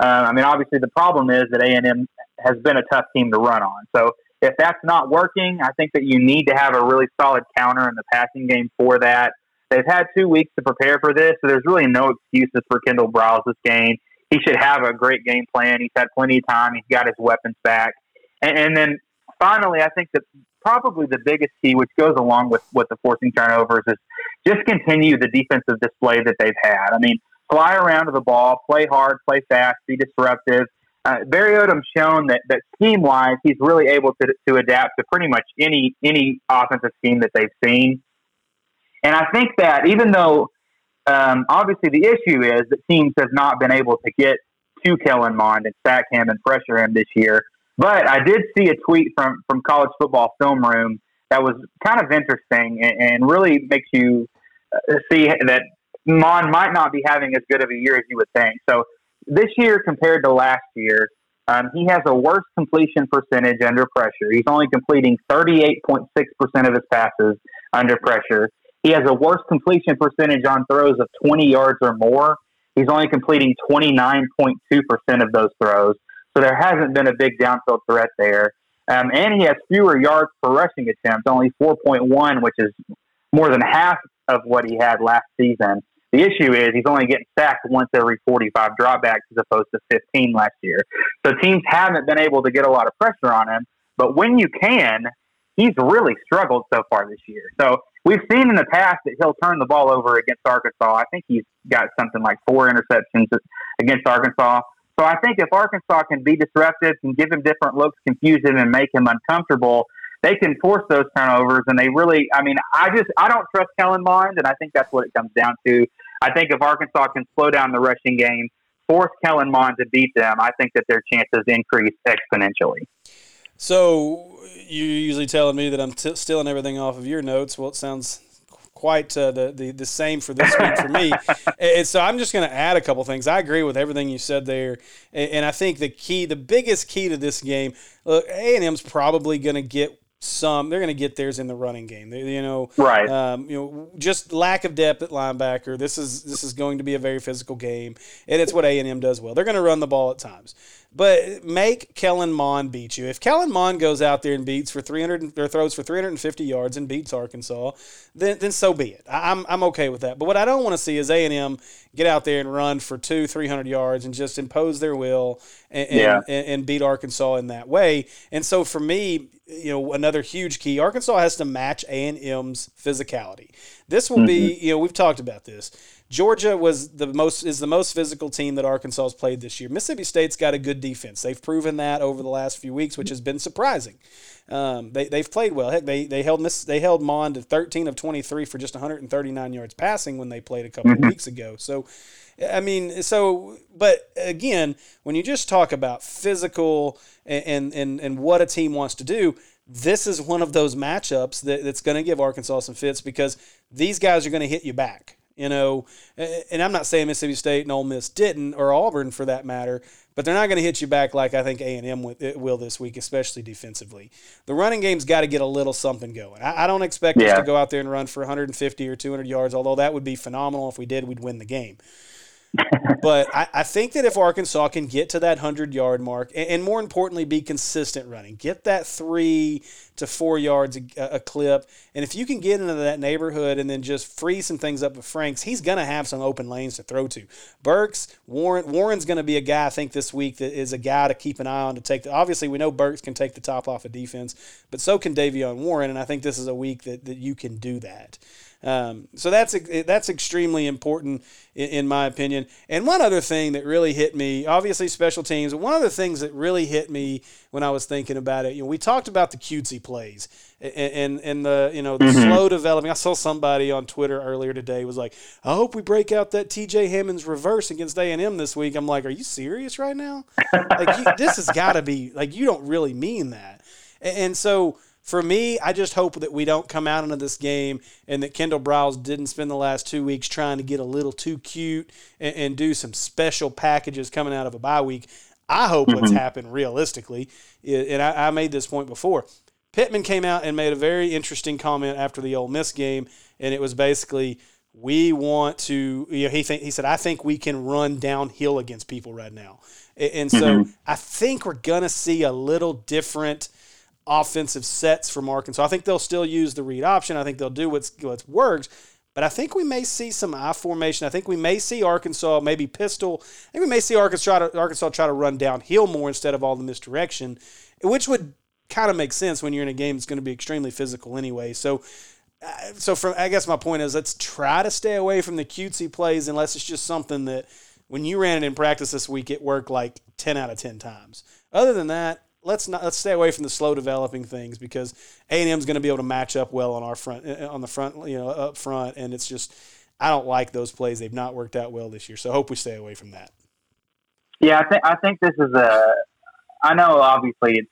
I mean, obviously the problem is that A&M has been a tough team to run on. So if that's not working, I think that you need to have a really solid counter in the passing game for that. They've had 2 weeks to prepare for this, so there's really no excuses for Kendall Briles this game. He should have a great game plan. He's had plenty of time. He's got his weapons back. And then finally, I think that probably the biggest key, which goes along with the forcing turnovers, is just continue the defensive display that they've had. I mean, fly around to the ball, play hard, play fast, be disruptive. Barry Odom's shown that scheme-wise, he's really able to adapt to pretty much any offensive scheme that they've seen. And I think that even though, obviously the issue is that teams have not been able to get to Kellen Mond and sack him and pressure him this year, but I did see a tweet from College Football Film Room that was kind of interesting and really makes you see that Mond might not be having as good of a year as you would think. So this year compared to last year, he has a worse completion percentage under pressure. He's only completing 38.6% of his passes under pressure. He has a worse completion percentage on throws of 20 yards or more. He's only completing 29.2% of those throws. So there hasn't been a big downfield threat there. And he has fewer yards per rushing attempt, only 4.1, which is more than half of what he had last season. The issue is he's only getting sacked once every 45 dropbacks as opposed to 15 last year. So teams haven't been able to get a lot of pressure on him. But when you can, he's really struggled so far this year. So we've seen in the past that he'll turn the ball over against Arkansas. I think he's got something like 4 interceptions against Arkansas. So I think if Arkansas can be disruptive, can give him different looks, confuse him, and make him uncomfortable, they can force those turnovers, and they really, I mean, I don't trust Kellen Mond, and I think that's what it comes down to. I think if Arkansas can slow down the rushing game, force Kellen Mond to beat them, I think that their chances increase exponentially. So you're usually telling me that I'm stealing everything off of your notes. Well, it sounds quite the same for this week for me. And so I'm just going to add a couple things. I agree with everything you said there. And I think the key, the biggest key to this game, look, A&M's probably going to get some, they're going to get theirs in the running game. They, you know, right. You know, just lack of depth at linebacker. This is going to be a very physical game, and it's what A&M does well. They're going to run the ball at times, but make Kellen Mond beat you. If Kellen Mond goes out there and throws for 350 yards and beats Arkansas, then so be it. I'm okay with that. But what I don't want to see is A&M get out there and run for 300 yards and just impose their will and beat Arkansas in that way. And so for me, you know, another huge key, Arkansas has to match A&M's physicality. This will be, you know, we've talked about this. Georgia is the most physical team that Arkansas has played this year. Mississippi State's got a good defense. They've proven that over the last few weeks, which has been surprising. They've played well. Heck, they held Mond to 13 of 23 for just 139 yards passing when they played a couple of weeks ago. So, I mean, but again, when you just talk about physical and what a team wants to do, this is one of those matchups that's going to give Arkansas some fits because these guys are going to hit you back. You know, and I'm not saying Mississippi State and Ole Miss didn't, or Auburn for that matter, but they're not going to hit you back like I think A&M will this week, especially defensively. The running game's got to get a little something going. I don't expect us to go out there and run for 150 or 200 yards, although that would be phenomenal. If we did, we'd win the game. But I think that if Arkansas can get to that 100-yard mark and more importantly, be consistent running, get that 3 to 4 yards a clip, and if you can get into that neighborhood and then just free some things up with Franks, he's going to have some open lanes to throw to. Burks, Warren's going to be a guy, I think, this week that is a guy to keep an eye on to take the – obviously, we know Burks can take the top off of defense, but so can Davion Warren, and I think this is a week that you can do that. So that's extremely important in my opinion. And one other thing that really hit me, obviously special teams, but one of the things that really hit me when I was thinking about it, you know, we talked about the cutesy plays and the, you know, the slow developing. I saw somebody on Twitter earlier today was like, I hope we break out that TJ Hammond's reverse against A&M this week. I'm like, are you serious right now? Like this has got to be like, you don't really mean that. And so, for me, I just hope that we don't come out into this game and that Kendall Briles didn't spend the last 2 weeks trying to get a little too cute and do some special packages coming out of a bye week. I hope what's happened realistically, and I made this point before, Pittman came out and made a very interesting comment after the Ole Miss game, and it was basically, we want to, you know, he said, I think we can run downhill against people right now. And so I think we're going to see a little different offensive sets from Arkansas. I think they'll still use the read option. I think they'll do what's worked, but I think we may see some I formation. I think we may see Arkansas maybe pistol. I think we may see Arkansas try to run downhill more instead of all the misdirection, which would kind of make sense when you're in a game that's going to be extremely physical anyway. So from I guess my point is let's try to stay away from the cutesy plays unless it's just something that when you ran it in practice this week, it worked like 10 out of 10 times. Other than that, Let's stay away from the slow developing things because A&M is going to be able to match up well on up front, and it's just I don't like those plays. They've not worked out well this year, so I hope we stay away from that. Yeah, I think this is a. I know obviously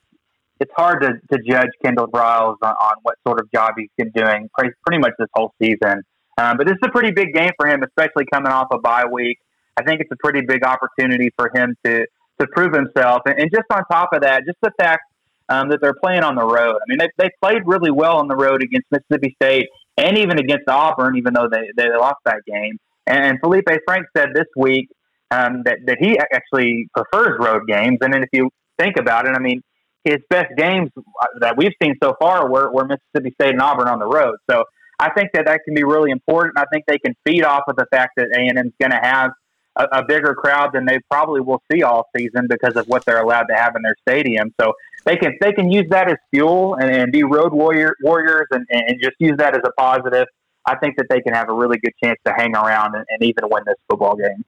it's hard to judge Kendall Briles on what sort of job he's been doing pretty much this whole season, but this is a pretty big game for him, especially coming off a bye week. I think it's a pretty big opportunity for him to prove himself. And just on top of that, just the fact that they're playing on the road. I mean, they played really well on the road against Mississippi State and even against Auburn, even though they lost that game. And Felipe Franks said this week that he actually prefers road games. And then if you think about it, I mean, his best games that we've seen so far were Mississippi State and Auburn on the road. So I think that can be really important. I think they can feed off of the fact that A&M's going to have a bigger crowd than they probably will see all season because of what they're allowed to have in their stadium. So they can use that as fuel and be road warriors and just use that as a positive. I think that they can have a really good chance to hang around and even win this football game.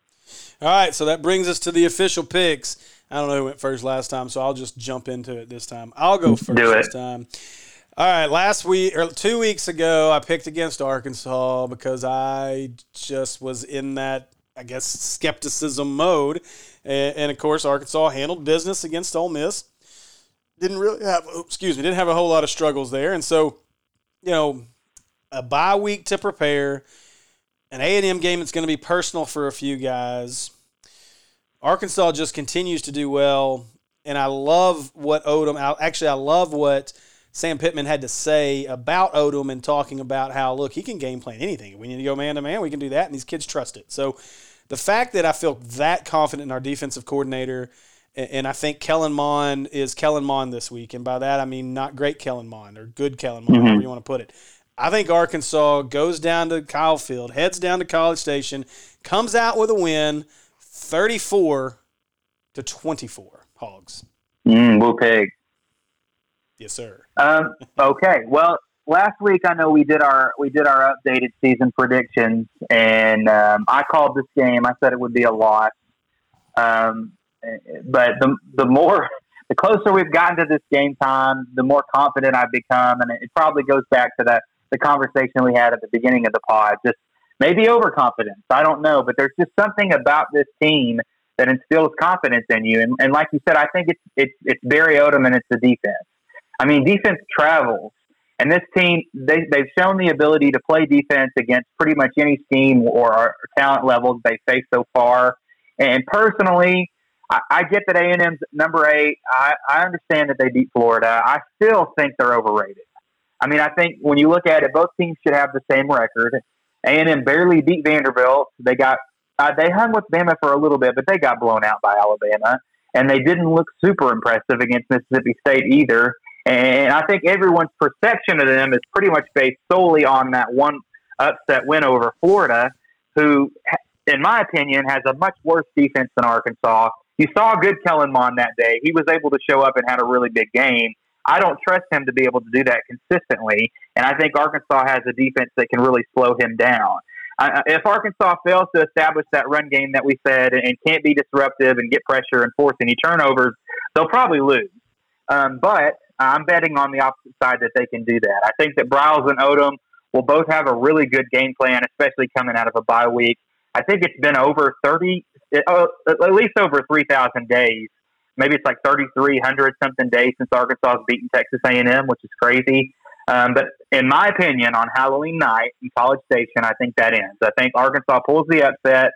All right, so that brings us to the official picks. I don't know who went first last time, so I'll just jump into it this time. I'll go first this time. All right, 2 weeks ago, I picked against Arkansas because I just was in that, I guess, skepticism mode. And of course, Arkansas handled business against Ole Miss. Didn't have a whole lot of struggles there. And so, you know, a bye week to prepare, an A&M game that's going to be personal for a few guys. Arkansas just continues to do well, and I love what Odom – actually, I love what Sam Pittman had to say about Odom and talking about how, look, he can game plan anything. If we need to go man-to-man, we can do that, and these kids trust it. So the fact that I feel that confident in our defensive coordinator, and I think Kellen Mond is Kellen Mond this week, and by that I mean not great Kellen Mond or good Kellen Mond, however you want to put it. I think Arkansas goes down to Kyle Field, heads down to College Station, comes out with a win, 34-24, Hogs. We'll pig. Yes, sir. Okay. Well, last week I know we did our updated season predictions, and I called this game. I said it would be a loss, but the closer we've gotten to this game time, the more confident I've become, and it probably goes back to that the conversation we had at the beginning of the pod. Just maybe overconfidence. I don't know, but there's just something about this team that instills confidence in you. And like you said, I think it's Barry Odom and it's the defense. I mean, defense travels, and this team, they've shown the ability to play defense against pretty much any team or talent levels they face so far. And personally, I get that A&M's number 8. I understand that they beat Florida. I still think they're overrated. I mean, I think when you look at it, both teams should have the same record. A&M barely beat Vanderbilt. They got they hung with Bama for a little bit, but they got blown out by Alabama, and they didn't look super impressive against Mississippi State either. And I think everyone's perception of them is pretty much based solely on that one upset win over Florida, who, in my opinion, has a much worse defense than Arkansas. You saw good Kellen Mond that day. He was able to show up and had a really big game. I don't trust him to be able to do that consistently, and I think Arkansas has a defense that can really slow him down. If Arkansas fails to establish that run game that we said and can't be disruptive and get pressure and force any turnovers, they'll probably lose. But I'm betting on the opposite side that they can do that. I think that Briles and Odom will both have a really good game plan, especially coming out of a bye week. I think it's been over 3,000 days. Maybe it's like 3,300-something days since Arkansas has beaten Texas A&M, which is crazy. But in my opinion, on Halloween night in College Station, I think that ends. I think Arkansas pulls the upset.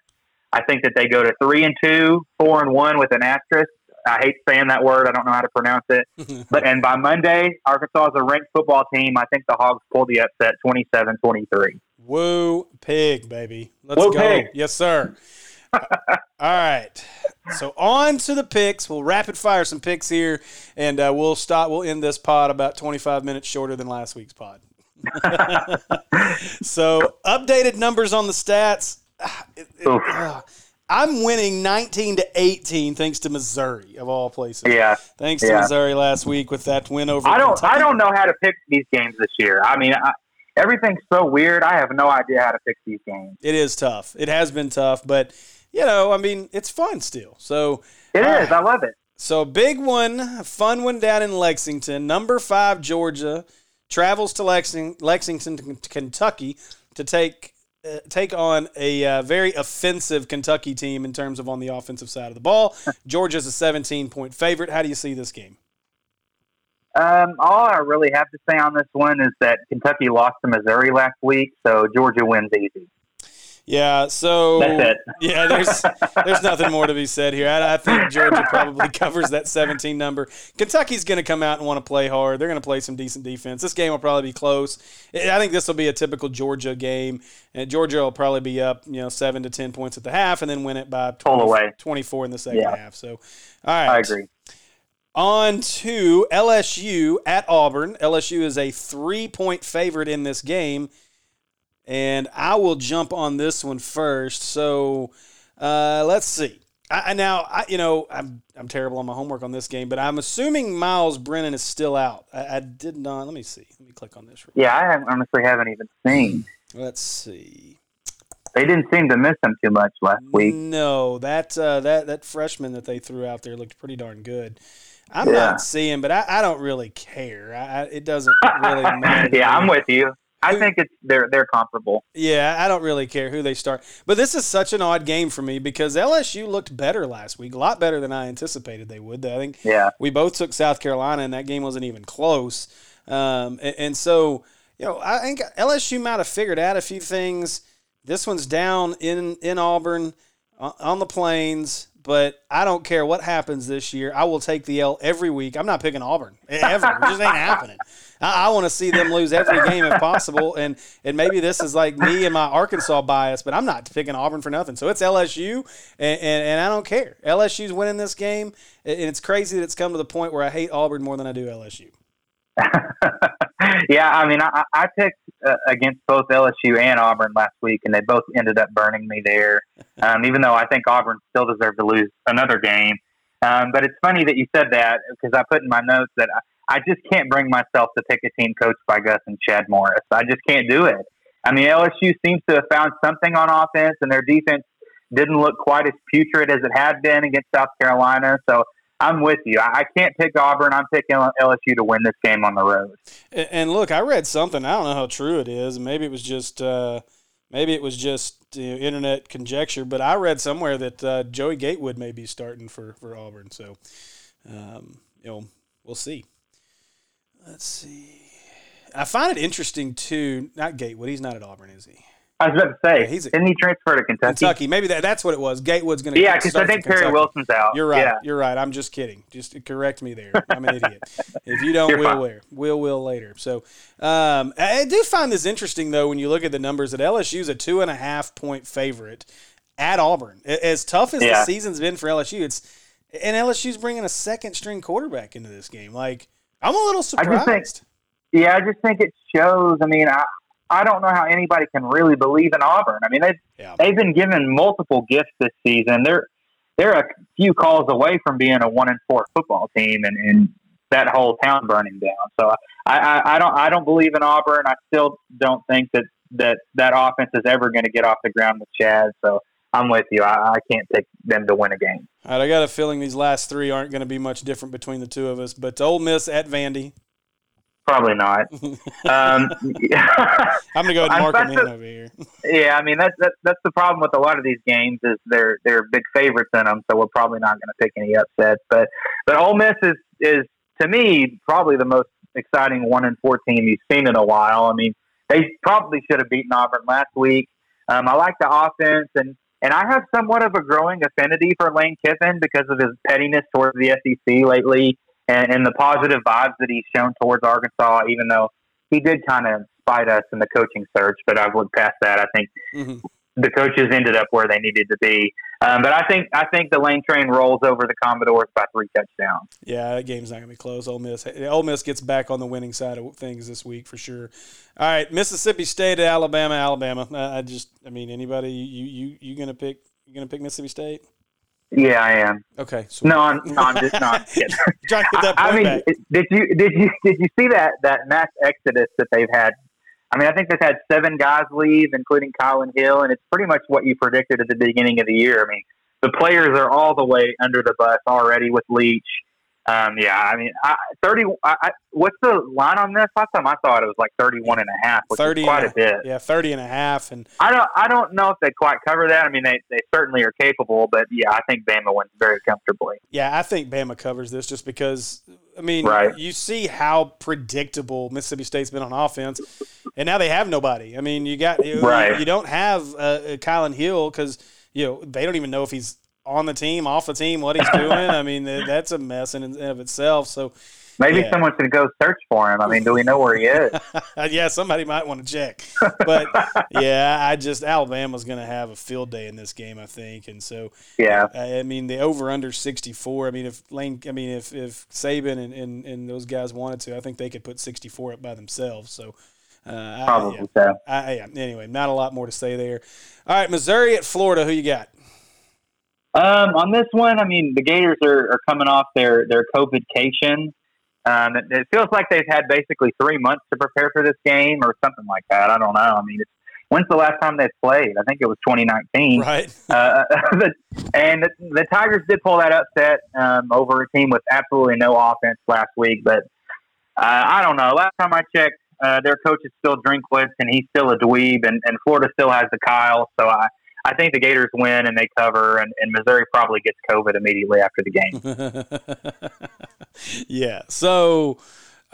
I think that they go to 3-2, 4-1 with an asterisk. I hate saying that word. I don't know how to pronounce it. And by Monday, Arkansas is a ranked football team. I think the Hogs pull the upset 27-23. Woo pig, baby. Let's go. Pig. Yes, sir. All right. So on to the picks. We'll rapid fire some picks here, and we'll stop. We'll end this pod about 25 minutes shorter than last week's pod. So updated numbers on the stats. I'm winning 19-18 thanks to Missouri of all places. Yeah, thanks to Missouri last week with that win over. I don't know how to pick these games this year. I mean, everything's so weird. I have no idea how to pick these games. It is tough. It has been tough, but you know, I mean, it's fun still. So it is. I love it. So big one, fun one down in Lexington. Number 5 Georgia travels to Lexington, Kentucky to take on a very offensive Kentucky team in terms of on the offensive side of the ball. Georgia's a 17-point favorite. How do you see this game? All I really have to say on this one is that Kentucky lost to Missouri last week, so Georgia wins easy. Yeah, so that's it. Yeah, there's nothing more to be said here. I think Georgia probably covers that 17 number. Kentucky's going to come out and want to play hard. They're going to play some decent defense. This game will probably be close. I think this will be a typical Georgia game. Georgia will probably be up, 7 to 10 points at the half, and then win it by 24 in the second half. So, all right, I agree. On to LSU at Auburn. LSU is a 3-point favorite in this game. And I will jump on this one first. So let's see. I'm terrible on my homework on this game, but I'm assuming Miles Brennan is still out. I did not. Let me see. Let me click on this. Yeah, I honestly haven't even seen. Let's see. They didn't seem to miss him too much last week. No, that freshman that they threw out there looked pretty darn good. I'm not seeing, but I don't really care. It doesn't really matter. Yeah, I'm with you. I think they're comparable. Yeah, I don't really care who they start. But this is such an odd game for me because LSU looked better last week, a lot better than I anticipated they would. I think we both took South Carolina, and that game wasn't even close. And so you know, I think LSU might have figured out a few things. This one's down in Auburn on the Plains, but I don't care what happens this year. I will take the L every week. I'm not picking Auburn ever. It just ain't happening. I want to see them lose every game if possible, and maybe this is like me and my Arkansas bias, but I'm not picking Auburn for nothing. So it's LSU, and I don't care. LSU's winning this game, and it's crazy that it's come to the point where I hate Auburn more than I do LSU. Yeah, I mean, I picked against both LSU and Auburn last week, and they both ended up burning me there, even though I think Auburn still deserved to lose another game. But it's funny that you said that, because I put in my notes that I just can't bring myself to pick a team coached by Gus and Chad Morris. I just can't do it. I mean, LSU seems to have found something on offense, and their defense didn't look quite as putrid as it had been against South Carolina. So I'm with you. I can't pick Auburn. I'm picking LSU to win this game on the road. And look, I read something. I don't know how true it is. Maybe it was just internet conjecture. But I read somewhere that Joey Gatewood may be starting for Auburn. So, we'll see. Let's see. I find it interesting, too. Not Gatewood. He's not at Auburn, is he? I was about to say, didn't he transfer to Kentucky? Kentucky. Maybe that's what it was. Gatewood's going to start. Yeah, because I think Perry Wilson's out. You're right. Yeah. You're right. I'm just kidding. Just correct me there. I'm an idiot. If you don't, we'll later. So I do find this interesting, though, when you look at the numbers, that LSU's a 2.5-point favorite at Auburn. As tough as the season's been for LSU, and LSU's bringing a second-string quarterback into this game. Like, I'm a little surprised. I just think it shows. I mean, I don't know how anybody can really believe in Auburn. I mean, they've been given multiple gifts this season. They're a few calls away from being a 1-4 football team, and that whole town burning down. So I don't believe in Auburn. I still don't think that offense is ever going to get off the ground with Chad. So I'm with you. I can't pick them to win a game. All right, I got a feeling these last three aren't going to be much different between the two of us. But Ole Miss at Vandy. Probably not. I'm gonna go ahead and mark them in over here. Yeah, I mean that's the problem with a lot of these games is they're big favorites in them, so we're probably not going to pick any upsets. But Ole Miss is to me probably the most exciting 1-4 team you've seen in a while. I mean they probably should have beaten Auburn last week. I like the offense, and I have somewhat of a growing affinity for Lane Kiffin because of his pettiness towards the SEC lately. And the positive vibes that he's shown towards Arkansas, even though he did kind of spite us in the coaching search, but I've looked past that. I think the coaches ended up where they needed to be. But I think the Lane train rolls over the Commodores by 3 touchdowns. Yeah, that game's not going to be close. Ole Miss gets back on the winning side of things this week for sure. All right, Mississippi State at Alabama. Anybody you going to pick? You going to pick Mississippi State? Yeah, I am. Okay. Sweet. No, I'm just not. Trying to get that point back. Did you see that mass exodus that they've had? I mean, I think they've had 7 guys leave, including Kyle and Hill, and it's pretty much what you predicted at the beginning of the year. I mean, the players are all the way under the bus already with Leach. What's the line on this? Last time I saw it was like 31.5, which is quite a bit. Yeah, 30.5, and I don't know if they quite cover that. I mean, they certainly are capable, but yeah, I think Bama wins very comfortably. Yeah, I think Bama covers this just because you see how predictable Mississippi State's been on offense, and now they have nobody. I mean, you don't have Kylan Hill because they don't even know if he's on the team, off the team, what he's doing. I mean, that's a mess in and of itself. So maybe someone should go search for him. I mean, do we know where he is? Yeah, somebody might want to check. But, Alabama's going to have a field day in this game, I think. And so, the over-under 64, if Saban and those guys wanted to, I think they could put 64 up by themselves. So, probably so. Anyway, not a lot more to say there. All right, Missouri at Florida, who you got? On this one, I mean, the Gators are coming off their COVID-cation. It feels like they've had basically 3 months to prepare for this game or something like that. I don't know. I mean, when's the last time they played? I think it was 2019. Right. And the Tigers did pull that upset over a team with absolutely no offense last week. But I don't know. Last time I checked, their coach is still Drinkwitz, and he's still a dweeb, and Florida still has the Kyle. So I think the Gators win and they cover, and Missouri probably gets COVID immediately after the game. Yeah. So,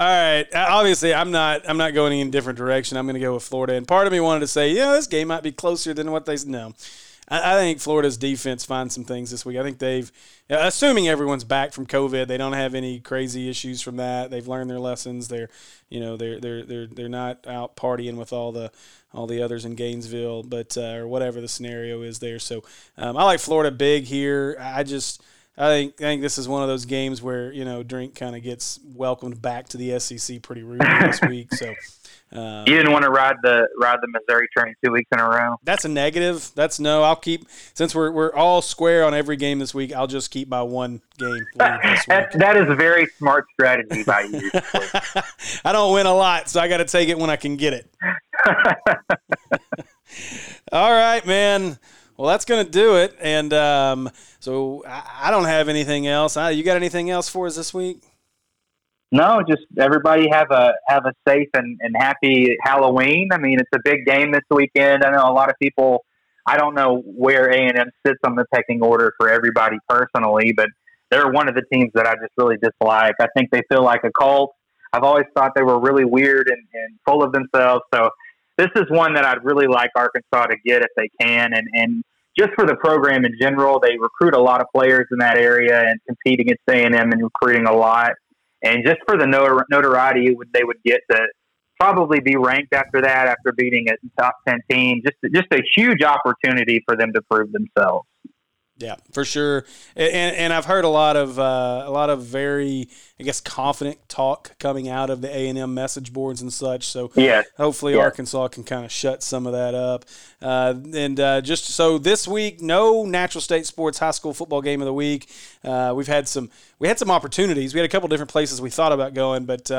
All right. Obviously, I'm not going in a different direction. I'm going to go with Florida. And part of me wanted to say, yeah, this game might be closer than what they – no. I think Florida's defense finds some things this week. I think they've – assuming everyone's back from COVID, they don't have any crazy issues from that. They've learned their lessons. They're, you know, they're not out partying with all the others in Gainesville, but or whatever the scenario is there. So I like Florida big here. I think this is one of those games where, you know, Drink kind of gets welcomed back to the SEC pretty rudely this week. So you didn't want to ride the Missouri train 2 weeks in a row. That's a negative. That's no. I'll keep, since we're all square on every game this week, I'll just keep by one game. That is a very smart strategy by you. I don't win a lot, so I got to take it when I can get it. All right, man. Well, that's going to do it, and so I don't have anything else. You got anything else for us this week? No, just everybody have a safe and happy Halloween. I mean, it's a big game this weekend. I know a lot of people – I don't know where A&M sits on the pecking order for everybody personally, but they're one of the teams that I just really dislike. I think they feel like a cult. I've always thought they were really weird and full of themselves, so – this is one that I'd really like Arkansas to get if they can. And just for the program in general, they recruit a lot of players in that area and compete against A&M and recruiting a lot. And just for the notoriety they would get to probably be ranked after that, after beating a top 10 team, just a huge opportunity for them to prove themselves. Yeah, for sure, and I've heard a lot of very, I guess, confident talk coming out of the A&M message boards and such. So yeah, hopefully Arkansas can kind of shut some of that up. Just so this week, no Natural State Sports high school football game of the week. We had some opportunities. We had a couple different places we thought about going, but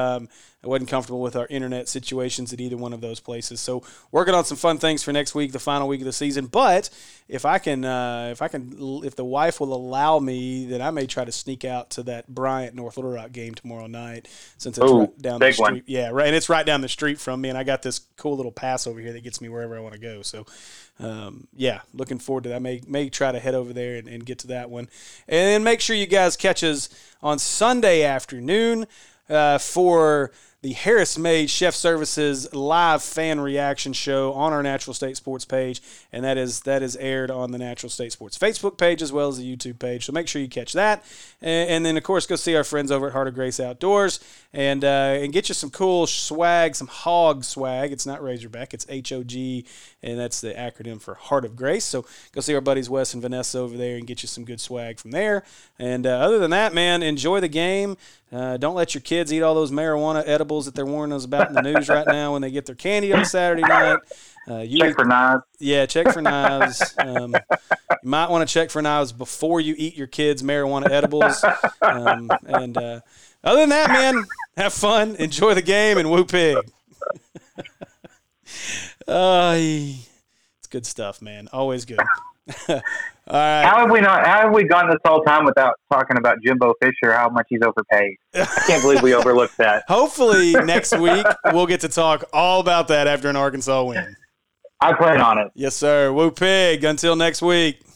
I wasn't comfortable with our internet situations at either one of those places. So working on some fun things for next week, the final week of the season. But if the wife will allow me, then I may try to sneak out to that Bryant North Little Rock game tomorrow night, since it's right down the street. One. Yeah, right, and it's right down the street from me, and I got this cool little pass over here that gets me wherever I want to go. So, yeah, looking forward to that. I may try to head over there and get to that one. And then make sure you guys catch us on Sunday afternoon for the Harris Made Chef Services live fan reaction show on our Natural State Sports page, and that is aired on the Natural State Sports Facebook page as well as the YouTube page. So make sure you catch that, and then of course go see our friends over at Heart of Grace Outdoors and get you some cool swag, some hog swag. It's not Razorback, it's HOG, and that's the acronym for Heart of Grace. So go see our buddies Wes and Vanessa over there and get you some good swag from there. And other than that, man, enjoy the game. Don't let your kids eat all those marijuana edibles that they're warning us about in the news right now when they get their candy on Saturday night. Check for knives. Yeah, check for knives. You might want to check for knives before you eat your kids' marijuana edibles. And other than that, man, have fun, enjoy the game, and woo pig. It's good stuff, man. Always good. All right. How have we gone this whole time without talking about Jimbo Fisher, how much he's overpaid? I can't believe we overlooked that. Hopefully next week we'll get to talk all about that after an Arkansas win. I plan on it. Yes, sir. Woo pig. Until next week.